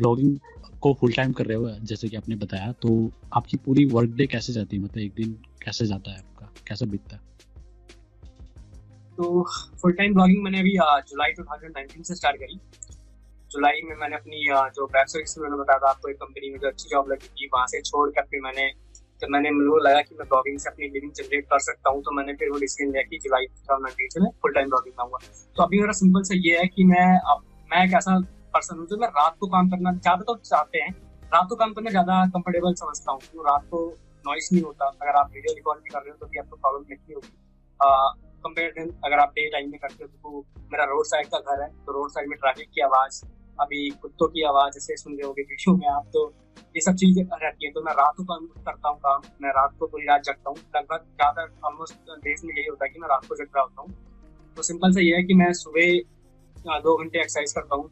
ब्लॉगिंग को फुल टाइम कर रहे हो जैसे कि आपने बताया, तो आपकी पूरी वर्क डे कैसे जाती है, मतलब एक दिन कैसे जाता है आपका, कैसे बीतता है? तो फुल टाइम ब्लॉगिंग मैंने अभी जुलाई 2019 से स्टार्ट करी। जुलाई में मैंने अपनी जो वेबसाइट से मैंने बताया था आपको, एक कंपनी में जो अच्छी जॉब लगी थी, वहाँ से छोड़ कर फिर मैंने मुझे लगा कि मैं ब्लॉगिंग से अपनी लिविंग जनरेट कर सकता हूँ। तो मैंने फिर वो डिसीजन लिया कि जुलाई 2019 से मैं फुल टाइम ब्लॉगिंग करूँगा। तो अभी मेरा सिंपल सा ये है कि मैं एक ऐसा पर्सन हूँ जो मैं रात को काम करना ज़्यादा तो चाहते हैं, रात को काम करना ज़्यादा कंफर्टेबल समझता हूँ। तो रात को नॉइस नहीं होता, अगर आप वीडियो रिकॉर्ड भी कर रहे हो तो भी आपको प्रॉब्लम नहीं होगी कंपेयर अगर आप डे टाइम में करते हो। तो मेरा रोड साइड का घर है, तो रोड साइड में ट्रैफिक की आवाज़, अभी कुत्तों की आवाज़ जैसे सुन रहे होंगे वीडियो में आप, तो ये सब चीज़ें रहती है। तो मैं रात को काम करता हूँ, काम मैं रात को पूरी रात जगता हूँ, लगभग ज़्यादा ऑलमोस्ट डेज में यही होता है कि मैं रात को जग रहा होता हूँ। तो सिंपल सा ये है कि मैं सुबह 2 घंटे एक्सरसाइज करता हूँ।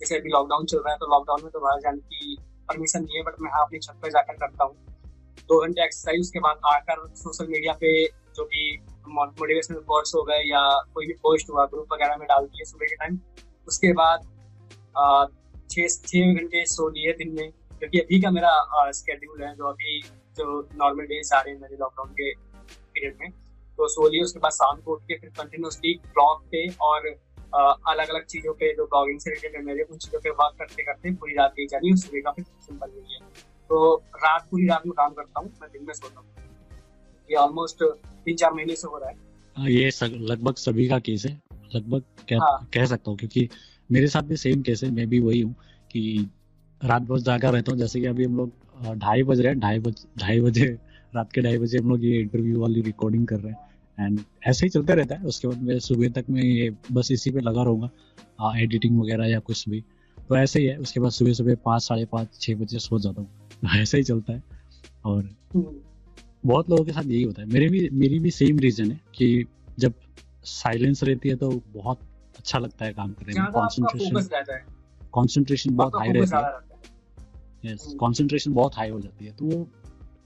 जैसे अभी लॉकडाउन चल रहा है, तो लॉकडाउन में तो बाहर जाने की परमिशन नहीं है, बट मैं अपनी छत पर जाकर करता हूँ 2 घंटे एक्सरसाइज। उसके बाद आकर सोशल मीडिया पे जो भी मोटिवेशनल कोर्स हो गए या कोई भी पोस्ट हुआ ग्रुप वगैरह में डाल दिए सुबह के टाइम। उसके बाद 6 घंटे सो लिए दिन में, क्योंकि अभी का मेरा स्केड्यूल है जो नॉर्मल डेज आ रहे हैं मेरे लॉकडाउन के पीरियड में, तो सो लिए। उसके बाद शाम को उठ के फिर कंटिन्यूसली ब्लॉग पे और अलग अलग चीज़ों पे जो ब्लॉगिंग से रिलेटेड है मेरे, उन चीज़ों पे वर्क करते करते पूरी रात गई जा रही है। सुबह का फिर सिंपल गई है, तो रात पूरी रात में काम करता हूँ, मैं दिन में सोता हूँ। ये ऑलमोस्ट 3-4 महीने से हो रहा है। ये लगभग सभी का केस है, लगभग कह सकता हूँ, क्योंकि मेरे साथ भी सेम केस है। मैं भी वही हूँ कि रात भर जागा रहता हूँ। जैसे कि अभी हम लोग 2:30 बज रहे हैं, 2:30 बजे रात के 2:30 बजे हम लोग ये इंटरव्यू वाली रिकॉर्डिंग कर रहे हैं, एंड ऐसे ही चलते रहता है। उसके बाद मैं सुबह तक मैं ये बस इसी पे लगा रहूँगा, एडिटिंग वगैरह या कुछ भी, तो ऐसे ही है। उसके बाद सुबह सुबह 5, 5:30, 6 बजे सो जाता हूँ, ऐसे ही चलता है। और बहुत लोगों के साथ यही होता है, मेरी भी सेम रीज़न है कि जब साइलेंस रहती है तो बहुत अच्छा लगता है काम करने में, कंसंट्रेशन बहुत हाई रहता है। यस, कंसंट्रेशन बहुत हाई हो जाती है, तो वो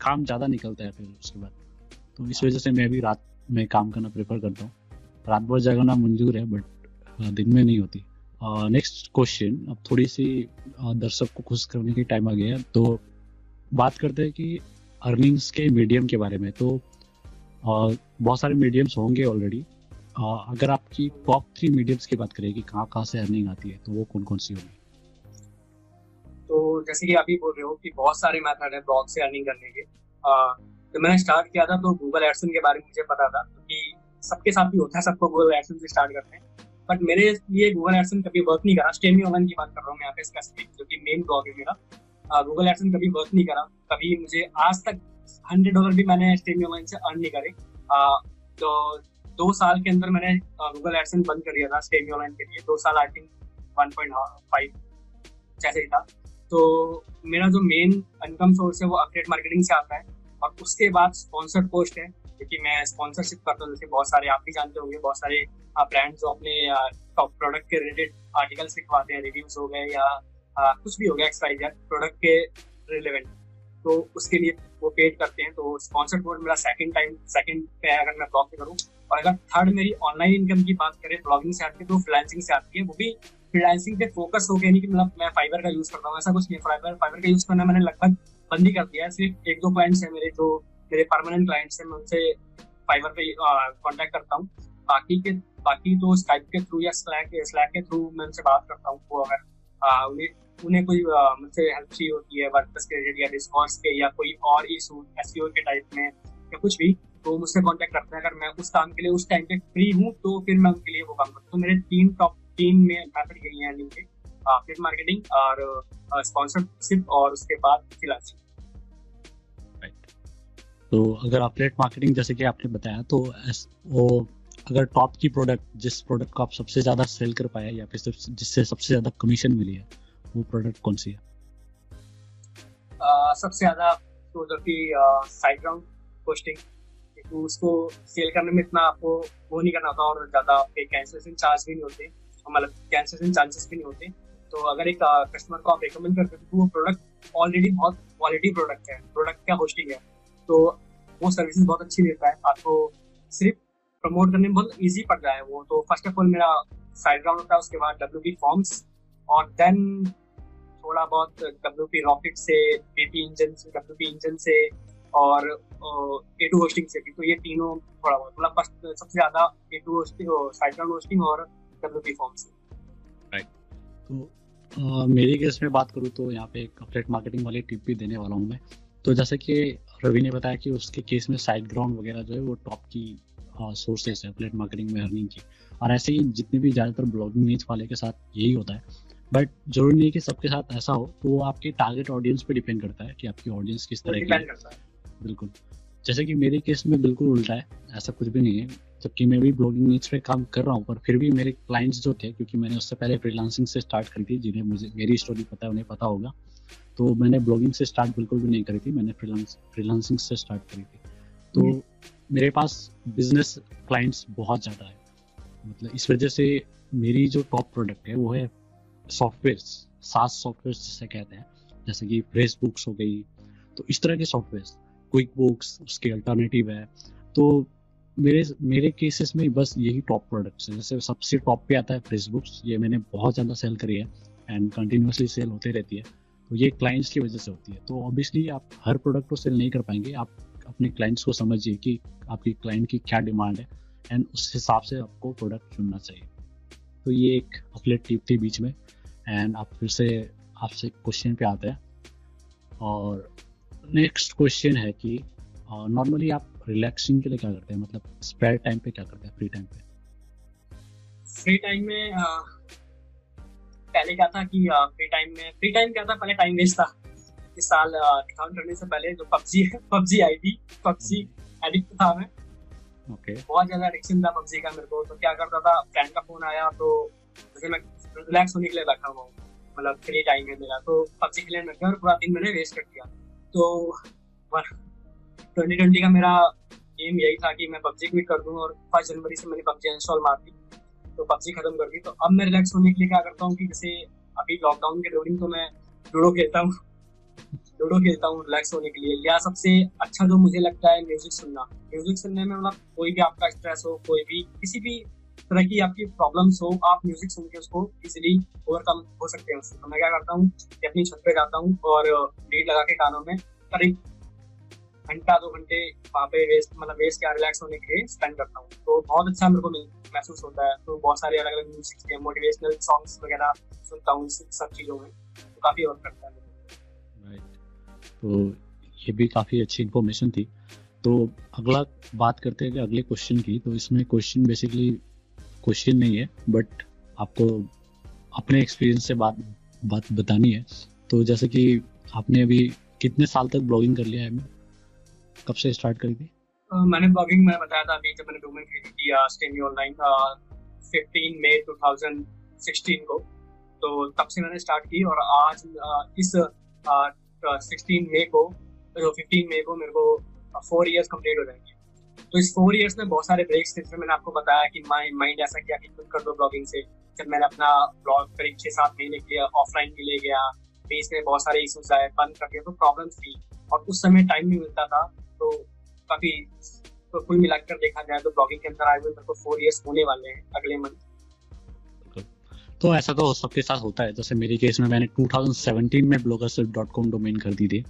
काम ज़्यादा निकलता है फिर उसके बाद। तो इस वजह से मैं भी रात में काम करना प्रेफर करता हूँ। रात भर जागना मंजूर है, बट दिन में नहीं होती। नेक्स्ट क्वेश्चन, अब थोड़ी सी दर्शक को खुश करने की टाइम आ गया, तो बात करते हैं कि अर्निंग्स के मीडियम के बारे में। तो बहुत सारे मीडियम्स होंगे ऑलरेडी। अगर आपकी टॉप 3 मीडियम्स की बात करें कि कहाँ कहाँ से अर्निंग आती है, तो वो कौन कौन सी होगी? जैसे कि आप ही बोल रहे हो कि बहुत सारे मेथड है ब्लॉग से अर्निंग करने के। जब मैंने स्टार्ट किया था तो गूगल एडसन के बारे में मुझे पता था कि सबके साथ भी होता है, सबको गूगल एडसन से स्टार्ट करते हैं, बट मेरे लिए गूगल एडसन कभी वर्क नहीं करा। स्टेमी ऑनलाइन की बात कर रहा हूँ मैं यहाँ पे स्पेसिफिक, जो कि मेन ब्लॉग है मेरा। गूगल एडसन कभी वर्क नहीं करा, कभी मुझे आज तक $100 भी मैंने स्टेमी ऑनलाइन से अर्न नहीं करे। तो 2 साल के अंदर मैंने गूगल एडसन बंद कर दिया था स्टेमी ऑनलाइन के लिए। 2 साल आई थिंक 1.5 जैसे ही था। तो मेरा जो मेन इनकम सोर्स है वो अपडेट मार्केटिंग से आता है, और उसके बाद स्पॉन्सर्ड पोस्ट है, क्योंकि मैं स्पॉन्सरशिप करता हूँ। जैसे बहुत सारे आप भी जानते होंगे, बहुत सारे ब्रांड्स जो अपने टॉप प्रोडक्ट के रिलेटेड आर्टिकल्स लिखवाते हैं, रिव्यूज हो गए या कुछ भी हो गया XYZ प्रोडक्ट के रिलेवेंट, तो उसके लिए वो पेड करते हैं। तो स्पॉन्सर्ड पोस्ट मेरा सेकंड पे है अगर मैं ब्लॉग पे करूँ। और अगर थर्ड मेरी ऑनलाइन इनकम की बात करें ब्लॉगिंग से आती है तो फ्रीलांसिंग से आती है, वो भी फ्रीलांसिंग पे फोकस हो गया। नहीं कि मतलब मैं फाइबर का यूज करता हूँ, ऐसा कुछ नहीं। फाइबर का यूज करना मैंने लगभग बंद ही कर दिया है। सिर्फ 1-2 क्लाइंट्स हैं मेरे जो मेरे परमानेंट क्लाइंट्स हैं, मैं उनसे फाइबर पे कॉन्टैक्ट करता हूँ। बाकी तो स्काइप के थ्रू या स्लैक के थ्रू मैं उनसे बात करता हूँ। वो अगर उन्हें कोई मुझसे हेल्प चाहिए होती है वर्डप्रेस के रिलेटेड या डिस्कॉर्स के या कोई और इशू एसईओ के टाइप में या कुछ भी, तो मुझसे कॉन्टैक्ट करते हैं। अगर मैं उस काम के लिए उस टाइम पे फ्री हूँ तो फिर मैं उनके लिए वो काम करता हूँ। तो मेरे तीन में मेथड यही है, लिंक अपडेट मार्केटिंग और स्पॉन्सरशिप और उसके बाद फ्रीलांसिंग। तो अगर अपडेट मार्केटिंग जैसे कि आपने बताया, तो वो अगर टॉप की प्रोडक्ट, जिस प्रोडक्ट को आप सबसे ज्यादा सेल कर पाए या फिर जिससे सबसे ज्यादा कमीशन मिली है, वो प्रोडक्ट कौन सी है? सबसे ज्यादा तो जो कि SiteGround होस्टिंग, उसको सेल करने में इतना आपको वो नहीं करना होता और ज्यादा आपके कैंसिलेशन चार्ज भी नहीं होते, मतलब कैंसिलेशन चांसेस भी नहीं होते। तो अगर एक कस्टमर को आप रिकमेंड करते हो तो वो प्रोडक्ट ऑलरेडी बहुत क्वालिटी प्रोडक्ट है, प्रोडक्ट क्या होस्टिंग है, तो वो सर्विसेज बहुत अच्छी देता है। आपको सिर्फ प्रमोट करने में बहुत ईजी पड़ रहा है वो। तो फर्स्ट ऑफ ऑल मेरा SiteGround होता है, उसके बाद WP Forms, और देन थोड़ा बहुत WP Rocket से, WP इंजन से और A2 होस्टिंग से भी। तो ये तीनों थोड़ा बहुत, मतलब सबसे ज्यादा A2 होस्टिंग, SiteGround होस्टिंग और WP Forms। राइट। तो मेरे केस में बात करूँ तो यहाँ पे एक अपडेट मार्केटिंग वाली टिप भी देने वाला हूँ मैं। तो जैसे कि रवि ने बताया कि उसके केस में SiteGround वगैरह जो है वो टॉप की सोर्सेस है अपडेट मार्केटिंग में अर्निंग की, और ऐसे ही जितने भी ज़्यादातर ब्लॉगिंग नीच वाले के साथ यही होता है। बट जरूरी नहीं कि सबके साथ ऐसा हो, तो आपके टारगेट ऑडियंस पे डिपेंड करता है कि आपकी ऑडियंस किस तरह की है। बिल्कुल, जैसे कि मेरे केस में बिल्कुल उल्टा है, ऐसा कुछ भी नहीं है। जबकि मैं भी ब्लॉगिंग नीच पे काम कर रहा हूँ, पर फिर भी मेरे क्लाइंट्स जो थे, क्योंकि मैंने उससे पहले फ्रीलांसिंग से स्टार्ट करी थी, जिन्हें मुझे मेरी स्टोरी पता है उन्हें पता होगा, तो मैंने ब्लॉगिंग से स्टार्ट बिल्कुल भी नहीं करी थी, मैंने फ्रीलांसिंग से स्टार्ट करी थी। तो मेरे पास बिजनेस क्लाइंट्स बहुत ज़्यादा है, मतलब इस वजह से मेरी जो टॉप प्रोडक्ट है वो है सॉफ्टवेयर्स, SaaS सॉफ्टवेयर्स जिसे कहते हैं, जैसे कि प्रेसबुक्स हो गई, तो इस तरह के सॉफ्टवेयर्स, क्विकबुक्स उसके अल्टरनेटिव है। तो मेरे केसेस में बस यही टॉप प्रोडक्ट्स हैं। जैसे सबसे टॉप पे आता है प्रेसबुक्स, ये मैंने बहुत ज़्यादा सेल करी है एंड कंटिन्यूसली सेल होते रहती है, तो ये क्लाइंट्स की वजह से होती है। तो ऑब्वियसली आप हर प्रोडक्ट को सेल नहीं कर पाएंगे, आप अपने क्लाइंट्स को समझिए कि आपकी क्लाइंट की क्या डिमांड है एंड उस हिसाब से आपको प्रोडक्ट चुनना चाहिए। तो ये एक अपलेट टिप थी बीच में। एंड आप फिर से आपसे क्वेश्चन पे आते हैं, और नेक्स्ट क्वेश्चन है कि नॉर्मली आप रिलैक्सिंग के लिए क्या करते हैं, मतलब स्पेयर टाइम पे क्या करते हैं, फ्री टाइम पे? फ्री टाइम में पहले क्या था कि फ्री टाइम क्या था, पहले टाइम वेस्ट था। इस साल अकाउंट करने से पहले जो पबजी आई थी, पबजी एडिक्ट था मैं। बहुत ज्यादा एडिक्शन था पबजी का मेरे को। तो क्या करता था, फ्रेंड का फोन आया तो जैसे मैं रिलैक्स होने के लिए बैठा हुआ हूँ, मतलब फ्री टाइम है मेरा, तो पबजी खेलने लग गया और पूरा दिन मैंने वेस्ट कर दिया। तो 2020 का मेरा एम यही था कि मैं पबजी क्विट कर दूँ, और 1 जनवरी से मैंने पबजी इंस्टॉल मार दी, तो पबजी खत्म कर दी। तो अब मैं रिलैक्स होने के लिए क्या करता हूँ कि जैसे अभी लॉकडाउन के ड्यूरिंग तो मैं लूडो खेलता हूँ रिलैक्स होने के लिए, या सबसे अच्छा जो मुझे लगता है म्यूजिक सुनने में, मतलब कोई भी आपका स्ट्रेस हो, कोई भी किसी भी तरह की आपकी प्रॉब्लम्स हो, आप म्यूजिक सुन के उसको इजिली ओवरकम हो सकते हैं उससे। तो मैं क्या करता हूँ कि अपनी छत पे जाता हूँ और लीड लगा के कानों में करीब 1-2 घंटे वहाँ पे वेस्ट या रिलैक्स होने के लिए स्पेंड करता हूँ, तो बहुत अच्छा मेरे को महसूस होता है। तो बहुत सारे अलग अलग म्यूजिक, मोटिवेशनल सॉन्ग्स वगैरह सुनता हूँ, सब चीज़ों में तो काफ़ी वर्क करता है। तो ये भी काफ़ी अच्छी इन्फॉर्मेशन थी। तो अगला बात करते हैं कि अगले क्वेश्चन की। तो इसमें क्वेश्चन बेसिकली क्वेश्चन नहीं है, बट आपको अपने एक्सपीरियंस से बात बतानी है। तो जैसे कि आपने अभी कितने साल तक ब्लॉगिंग कर लिया है? मैं कब से स्टार्ट करी थी? मैंने ब्लॉगिंग में बताया था अभी, जब मैंने डोमेन खरीदी थी स्टेमी ऑनलाइन 15 मई 2016 को, तो तब से मैंने स्टार्ट की। और आज इस 15 मई को मेरे को 4 इयर्स कंप्लीट हो जाएंगे। तो इस 4 इयर्स में बहुत सारे ब्रेक्स थे। मैंने आपको बताया कि माइंड ऐसा किया कि कुछ कर दो ब्लॉगिंग से। जब मैंने अपना ब्लॉग करीब 6-7 महीने के लिए ऑफलाइन के लिए गया, बीच में बहुत सारे इश्यूज आए, बंद कर दिया, तो प्रॉब्लम थी और उस समय टाइम नहीं मिलता था। तो काफ़ी कुल मिलाकर देखा जाए तो ब्लॉगिंग के अंदर आज मेरे को 4 इयर्स होने वाले हैं अगले मंथ। तो ऐसा तो सबके साथ होता है। जैसे मेरे केस में मैंने 2017 में blogger.com डोमेन कर दी थी,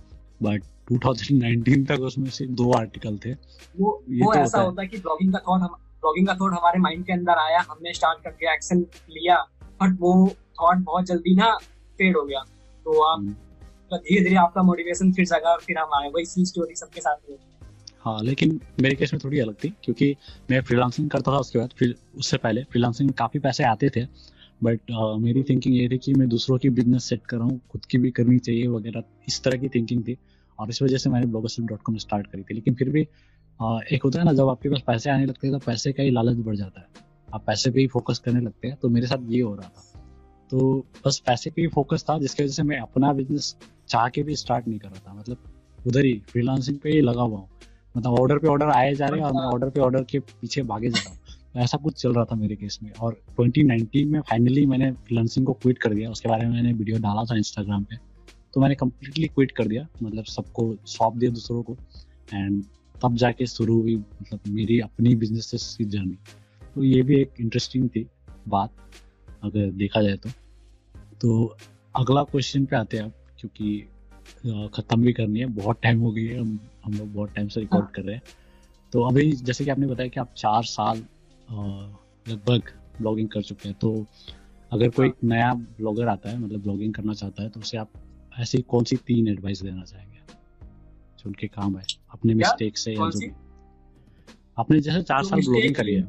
बट 2019 तक उसमें से 2 आर्टिकल थे। वो तो ऐसा होता है कि ब्लॉगिंग का थॉट हमारे माइंड के अंदर आया, हमने स्टार्ट कर दिया, एक्शन लिया, बट वो थॉट बहुत जल्दी ना फेड हो गया। तो आप धीरे धीरे आपका मोटिवेशन फिर जागा और फिर हम आए। वही सी स्टोरी सबके साथ हुई। हाँ, लेकिन मेरे केस में थोड़ी अलग थी क्योंकि मैं फ्रीलांसिंग करता था। उसके बाद फिर उससे पहले फ्रीलांसिंग में काफ़ी पैसे आते थे, बट मेरी थिंकिंग ये थी कि मैं दूसरों की बिजनेस सेट कर रहा हूँ, खुद की भी करनी चाहिए वगैरह, इस तरह की थिंकिंग थी। और इस वजह से मैंने blogger.com स्टार्ट करी थी। लेकिन फिर भी एक होता है ना, जब आपके पास पैसे आने लगते हैं तो पैसे का ही लालच बढ़ जाता है, आप पैसे पे ही फोकस करने लगते हैं। तो मेरे साथ ये हो रहा था, तो बस पैसे पे ही फोकस था, जिसकी वजह से मैं अपना बिजनेस चाह के भी स्टार्ट नहीं कर रहा था। मतलब उधर ही फ्रीलांसिंग पे ही लगा हुआ हूँ, मतलब ऑर्डर पे ऑर्डर आए जा रहे हैं और मैं ऑर्डर पे ऑर्डर के पीछे भागे जा रहा हूँ। ऐसा कुछ चल रहा था मेरे केस में। और 2019 में फाइनली मैंने फ्रीलांसिंग को क्विट कर दिया। उसके बारे में मैंने वीडियो डाला था इंस्टाग्राम पे, तो मैंने कम्प्लीटली क्विट कर दिया, मतलब सबको सौंप दिया दूसरों को। एंड तब जाके शुरू हुई मतलब मेरी अपनी बिजनेस की जर्नी। तो ये भी एक इंटरेस्टिंग थी बात अगर देखा जाए तो। अगला क्वेश्चन पे आते हैं आप, क्योंकि ख़त्म भी करनी है, बहुत टाइम हो गई है, हम लोग बहुत टाइम से रिकॉर्ड कर रहे हैं। तो अभी जैसे कि आपने बताया कि आप 4 साल लगभग ब्लॉगिंग कर चुके हैं, तो अगर कोई नया ब्लॉगर आता है, मतलब ब्लॉगिंग करना चाहता है, तो उसे आप ऐसी कौन सी 3 एडवाइस देना चाहेंगे जो उनके काम है अपने मिस्टेक से? या जो आपने जैसे 4 साल ब्लॉगिंग करी है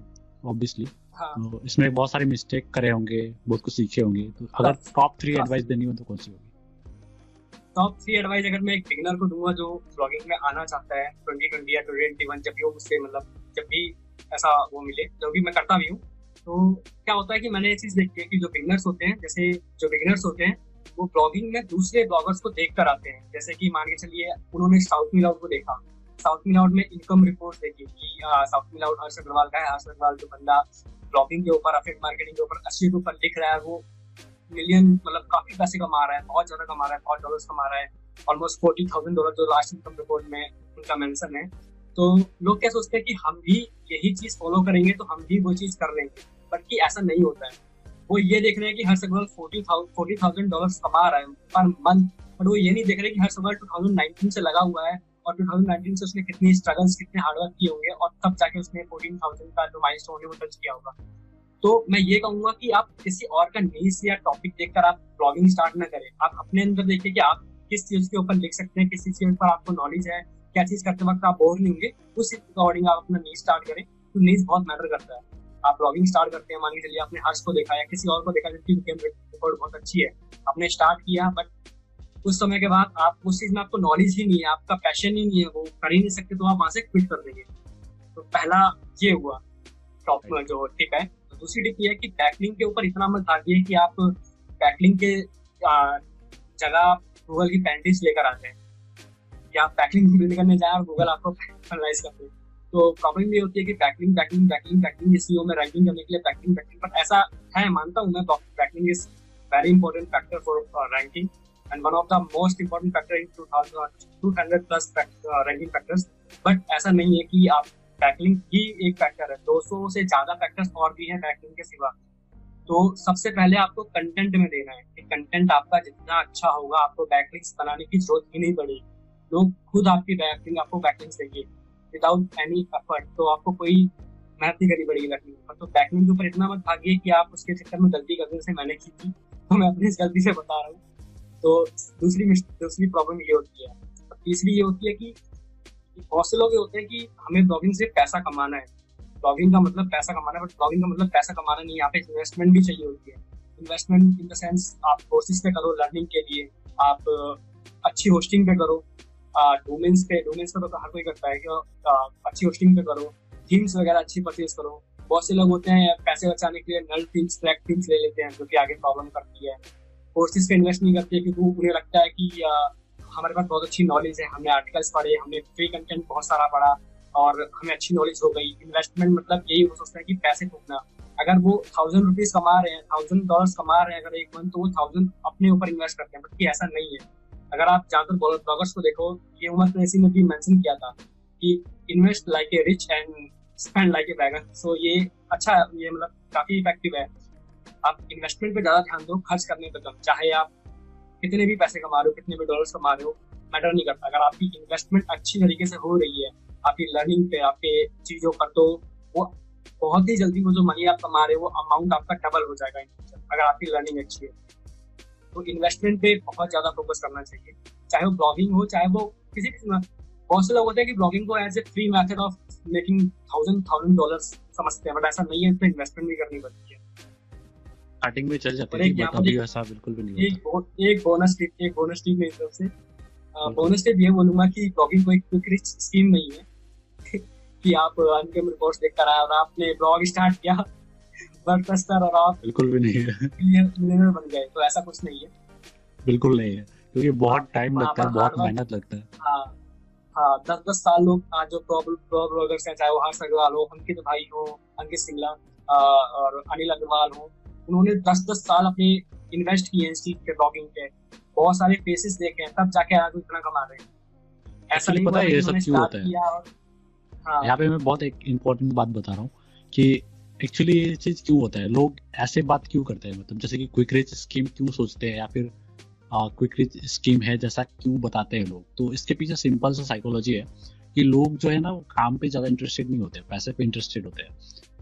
ऑब्वियसली, तो इसमें बहुत सारे मिस्टेक करे होंगे, बहुत कुछ सीखे होंगे, तो अगर टॉप 3 एडवाइस देनी हो तो कौन सी होगी? टॉप 3 एडवाइस अगर मैं एक बिगिनर को दूंगा जो ब्लॉगिंग में आना चाहता है 2020 या 2021, जब भी मुझसे मतलब जब भी ऐसा वो मिले, जो भी मैं करता भी हूँ, तो क्या होता है कि मैंने ये चीज़ देखी है कि जो बिगिनर्स होते हैं वो ब्लॉगिंग में दूसरे ब्लॉगर्स को देख कर आते हैं। जैसे कि मान के चलिए उन्होंने ShoutMeLoud को देखा, ShoutMeLoud में इनकम रिपोर्ट देखी कि ShoutMeLoud हर्ष अग्रवाल का है। हर्ष अग्रवाल जो बंदा ब्लॉगिंग के ऊपर, अफिलिएट मार्केटिंग के ऊपर, अच्छे के ऊपर लिख रहा है, वो मिलियन मतलब काफ़ी पैसे कमा रहा है, बहुत ज़्यादा कमा रहा है, $4 कमा रहा है, ऑलमोस्ट $40,000 जो लास्ट इनकम रिपोर्ट में उनका मेंशन है। तो लोग क्या सोचते हैं कि हम भी यही चीज़ फॉलो करेंगे तो हम भी वो चीज़ कर लेंगे, बल्कि ऐसा नहीं होता है। वो ये देख रहे हैं कि हर्ष अग्रवाल $40,000 कमा रहा है पर मंथ, बट वो ये नहीं देख रहे कि हर्ष अग्रवाल 2019 से लगा हुआ है और 2019 से उसने कितनी स्ट्रगल्स, कितने हार्डवर्क किए होंगे और तब जाके उसने 14,000 का जो माइलस्टोन है वो टच किया होगा। तो मैं ये कहूँगा कि आप किसी और का नीश या टॉपिक देखकर आप ब्लॉगिंग स्टार्ट ना करें। आप अपने अंदर देखिए कि आप किस चीज़ के ऊपर लिख सकते हैं, किस चीज़ पर आपको नॉलेज है, क्या चीज़ करते वक्त आप बोर नहीं होंगे, उस अकॉर्डिंग आप अपना नीश स्टार्ट करें। तो नीश बहुत मैटर करता है। आप ब्लॉगिंग स्टार्ट करते हैं, मान के चलिए आपने हर्ष को देखा या किसी और को देखा जिसकी रिपोर्ट बहुत अच्छी है, आपने स्टार्ट किया, बट उस समय के बाद आप उस चीज़ में आपको नॉलेज ही नहीं है, आपका पैशन ही नहीं है, वो कर ही नहीं सकते, तो आप वहाँ से क्विट कर देंगे। तो पहला ये हुआ टॉप जो टिप है। दूसरी टिप ये है कि बैकलिंक के ऊपर इतना मत भागिए कि आप बैकलिंक के जगह गूगल की पैंटिस लेकर आते हैं या बैकलिंक करने जाए और गूगल आपको पैनलाइज करते हैं। तो प्रॉब्लम ये होती है कि बैकलिंक एसईओ में रैंकिंग करने के लिए बैकलिंग, पर ऐसा है, मानता हूँ मैं, backlink is very important factor for ranking and one of the most important factor in 200+ ranking factors. But ऐसा नहीं है कि आप बैकलिंक ही एक फैक्टर है, 200 से ज़्यादा फैक्टर्स और भी हैं बैकलिंक के सिवा। तो सबसे पहले आपको कंटेंट में देना है कि कंटेंट आपका जितना अच्छा होगा, आपको बैकलिंक्स बनाने की जरूरत ही नहीं पड़ेगी, लोग खुद आपकी बैकलिंक आपको बैकलिंक्स देंगे विदाउट एनी एफर्ट। तो आपको कोई मेहनत नहीं करनी पड़ेगी बैकलिंक पर। तो बैकलिंक के ऊपर इतना मत भागिए कि आप उसके चक्कर में गलती करने से मैंने की थी, तो मैं अपनी इस गलती से बता रहा हूँ। तो दूसरी प्रॉब्लम ये होती है। तीसरी ये होती है कि बहुत से लोग ये होते हैं कि हमें ब्लॉगिंग से पैसा कमाना है, ब्लॉगिंग का मतलब पैसा कमाना है, बट ब्लॉगिंग का मतलब पैसा कमाना नहीं, यहाँ पे इन्वेस्टमेंट भी चाहिए होती है। इन्वेस्टमेंट इन द सेंस आप कोर्सेज पे करो लर्निंग के लिए, आप अच्छी होस्टिंग पे करो, डोमेन्स पे तो हर कोई करता है कि अच्छी होस्टिंग पे करो, थीम्स वगैरह अच्छी परचेज करो। बहुत से लोग होते हैं पैसे बचाने के लिए नल थीम्स, स्लैक थीम्स ले लेते हैं, जो कि आगे प्रॉब्लम करती है। कोर्सेज पे इन्वेस्ट नहीं करते क्योंकि उन्हें लगता है कि हमारे पास बहुत अच्छी नॉलेज है, हमने आर्टिकल्स पढ़े, हमने फ्री कंटेंट बहुत सारा पढ़ा और हमें अच्छी नॉलेज हो गई। इन्वेस्टमेंट मतलब यही हो सकता है कि पैसे फूकना। अगर वो 1,000 रुपीज कमा रहे हैं, $1,000 कमा रहे हैं अगर एक मंथ, तो वो 1,000 अपने ऊपर इन्वेस्ट करते हैं, बट ऐसा नहीं है। अगर आप ज्यादातर ब्लॉगर्स को देखो, ये उमर कुरैशी ने भी मेंशन किया था कि invest like a rich and spend like a beggar. So ये अच्छा, ये मतलब काफी इफेक्टिव है। आप इन्वेस्टमेंट पे ज्यादा ध्यान दो, खर्च करने पे कम। चाहे आप कितने भी पैसे कमा रहे हो, कितने भी डॉलर्स कमा रहे हो, मैटर नहीं करता। अगर आपकी इन्वेस्टमेंट अच्छी तरीके से हो रही है, आपकी लर्निंग पे, आपके चीजों पर, तो वो बहुत ही जल्दी वो जो मनी आप कमा रहे हो, वो अमाउंट आपका डबल हो जाएगा इन फ्यूचर, अगर आपकी लर्निंग अच्छी है। तो इन्वेस्टमेंट पे बहुत ज्यादा फोकस करना चाहिए, चाहे वो ब्लॉगिंग हो, चाहे वो किसी भी। बहुत से लोग होते हैं कि ब्लॉगिंग को as a free method of making $1,000 समझते हैं, बट ऐसा नहीं है, इस पर इन्वेस्टमेंट भी करनी पड़ती है। स्टार्टिंग में चल जाते हैं, बट अभी ऐसा बिल्कुल भी नहीं होता। एक बोनस टिप मेरी तरफ से, बोनस टिप ये बोलूंगा कि ब्लॉगिंग कोई क्विक रिच स्कीम नहीं है कि आप अनलिमिटेड कोर्स देखकर आए और आपने ब्लॉग स्टार्ट किया वर्डप्रेस पर और आप बिल्कुल भी नहीं है मिलियनर बन गए, तो ऐसा कुछ नहीं है, बिल्कुल नहीं है, क्योंकि बहुत टाइम लगता है, बहुत मेहनत लगता है। हाँ, 10 साल लोग आज जो प्रो ब्लॉगर्स हैं, चाहे वो हर्ष अग्रवाल हो, अंकित भाई हो, अंकित सिंगला और अनिल अग्रवाल हो, उन्होंने 10 साल अपने इन्वेस्ट किए हैं स्टीक के, ब्लॉगिंग के, बहुत सारे फेसेस देखे हैं, तब जाके आज इतना कमा रहे हैं। ऐसा नहीं पता है ये सब क्यों होता है। यहाँ पे मैं बहुत एक इम्पोर्टेंट बात बता रहा हूँ कि एक्चुअली ये चीज क्यों होता है, लोग ऐसे बात क्यों करते हैं, मतलब जैसे कि क्विक रिच स्कीम क्यों सोचते हैं, या फिर क्विक रिच स्कीम है जैसा क्यों बताते हैं लोग। तो इसके पीछे सिंपल सा साइकोलॉजी है कि लोग जो है ना, वो काम पे ज्यादा इंटरेस्टेड नहीं होते, पैसे पे इंटरेस्टेड होते हैं।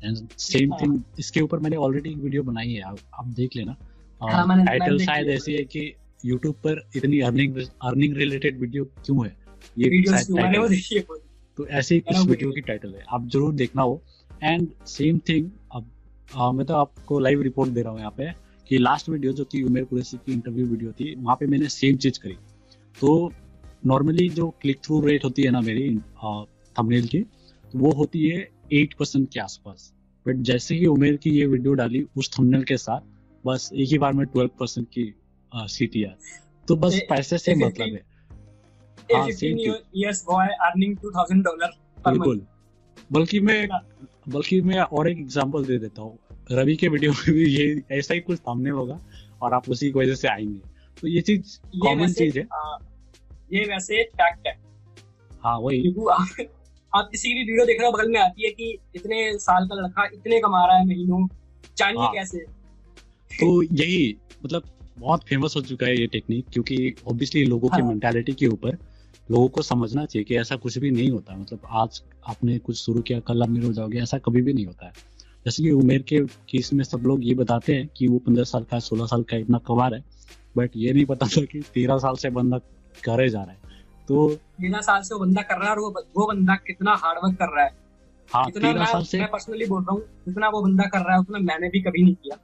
एंड सेम थिंग, इसके ऊपर मैंने ऑलरेडी एक वीडियो बनाई है, आप देख लेना। टाइटल शायद ऐसी है कि यूट्यूब पर इतनी अर्निंग रिलेटेड वीडियो क्यों है, ये तो ऐसे ही कुछ वीडियो की टाइटल है, आप जरूर देखना हो। एंड सेम थिंग, अब मैं तो आपको लाइव रिपोर्ट दे रहा हूँ यहाँ पे कि लास्ट वीडियो जो थी उमेर कुरैशी की इंटरव्यू वीडियो थी, वहाँ पे मैंने सेम चीज करी। तो नॉर्मली जो क्लिक थ्रू रेट होती है ना मेरी थंबनेल की, तो वो होती है 8% के आसपास, बट जैसे ही उमेर की ये वीडियो डाली उस थंबनेल के साथ, बस एक ही बार में 12% की CTR। तो बस पैसे से मतलब है, बिल्कुल। बल्कि मैं और एक एग्जांपल दे देता हूँ, रवि के वीडियो में भी ये ऐसा ही कुछ सामने होगा और आप उसी की वजह से आएंगे। तो ये चीज कॉमन चीज है, ये वैसे फैक्ट है। हाँ वही, क्योंकि आप किसी भी वीडियो देख रहे हो, बगल में आती है कि इतने साल का लड़का इतने कमा रहा है महीनों, चाहिए कैसे। तो यही मतलब बहुत फेमस हो चुका है ये टेक्निक, क्योंकि ऑब्वियसली लोगों की मेंटालिटी के ऊपर लोगों को समझना चाहिए कि ऐसा कुछ भी नहीं होता। मतलब आज आपने कुछ शुरू किया, कल अमीर हो जाओगे, ऐसा कभी भी नहीं होता है। जैसे कि उमेर के केस में सब लोग ये बताते हैं कि वो 15 साल का 16 साल का इतना कमा रहा है, बट ये नहीं पता था कि 13 साल से बंदा करे जा रहा है। तो 13 साल से वो बंदा कर रहा है, और वो बंदा कितना हार्डवर्क कर रहा है। हाँ, 13 साल से मैं पर्सनली बोल रहा हूँ, जितना वो बंदा कर रहा है उतना मैंने भी कभी नहीं किया।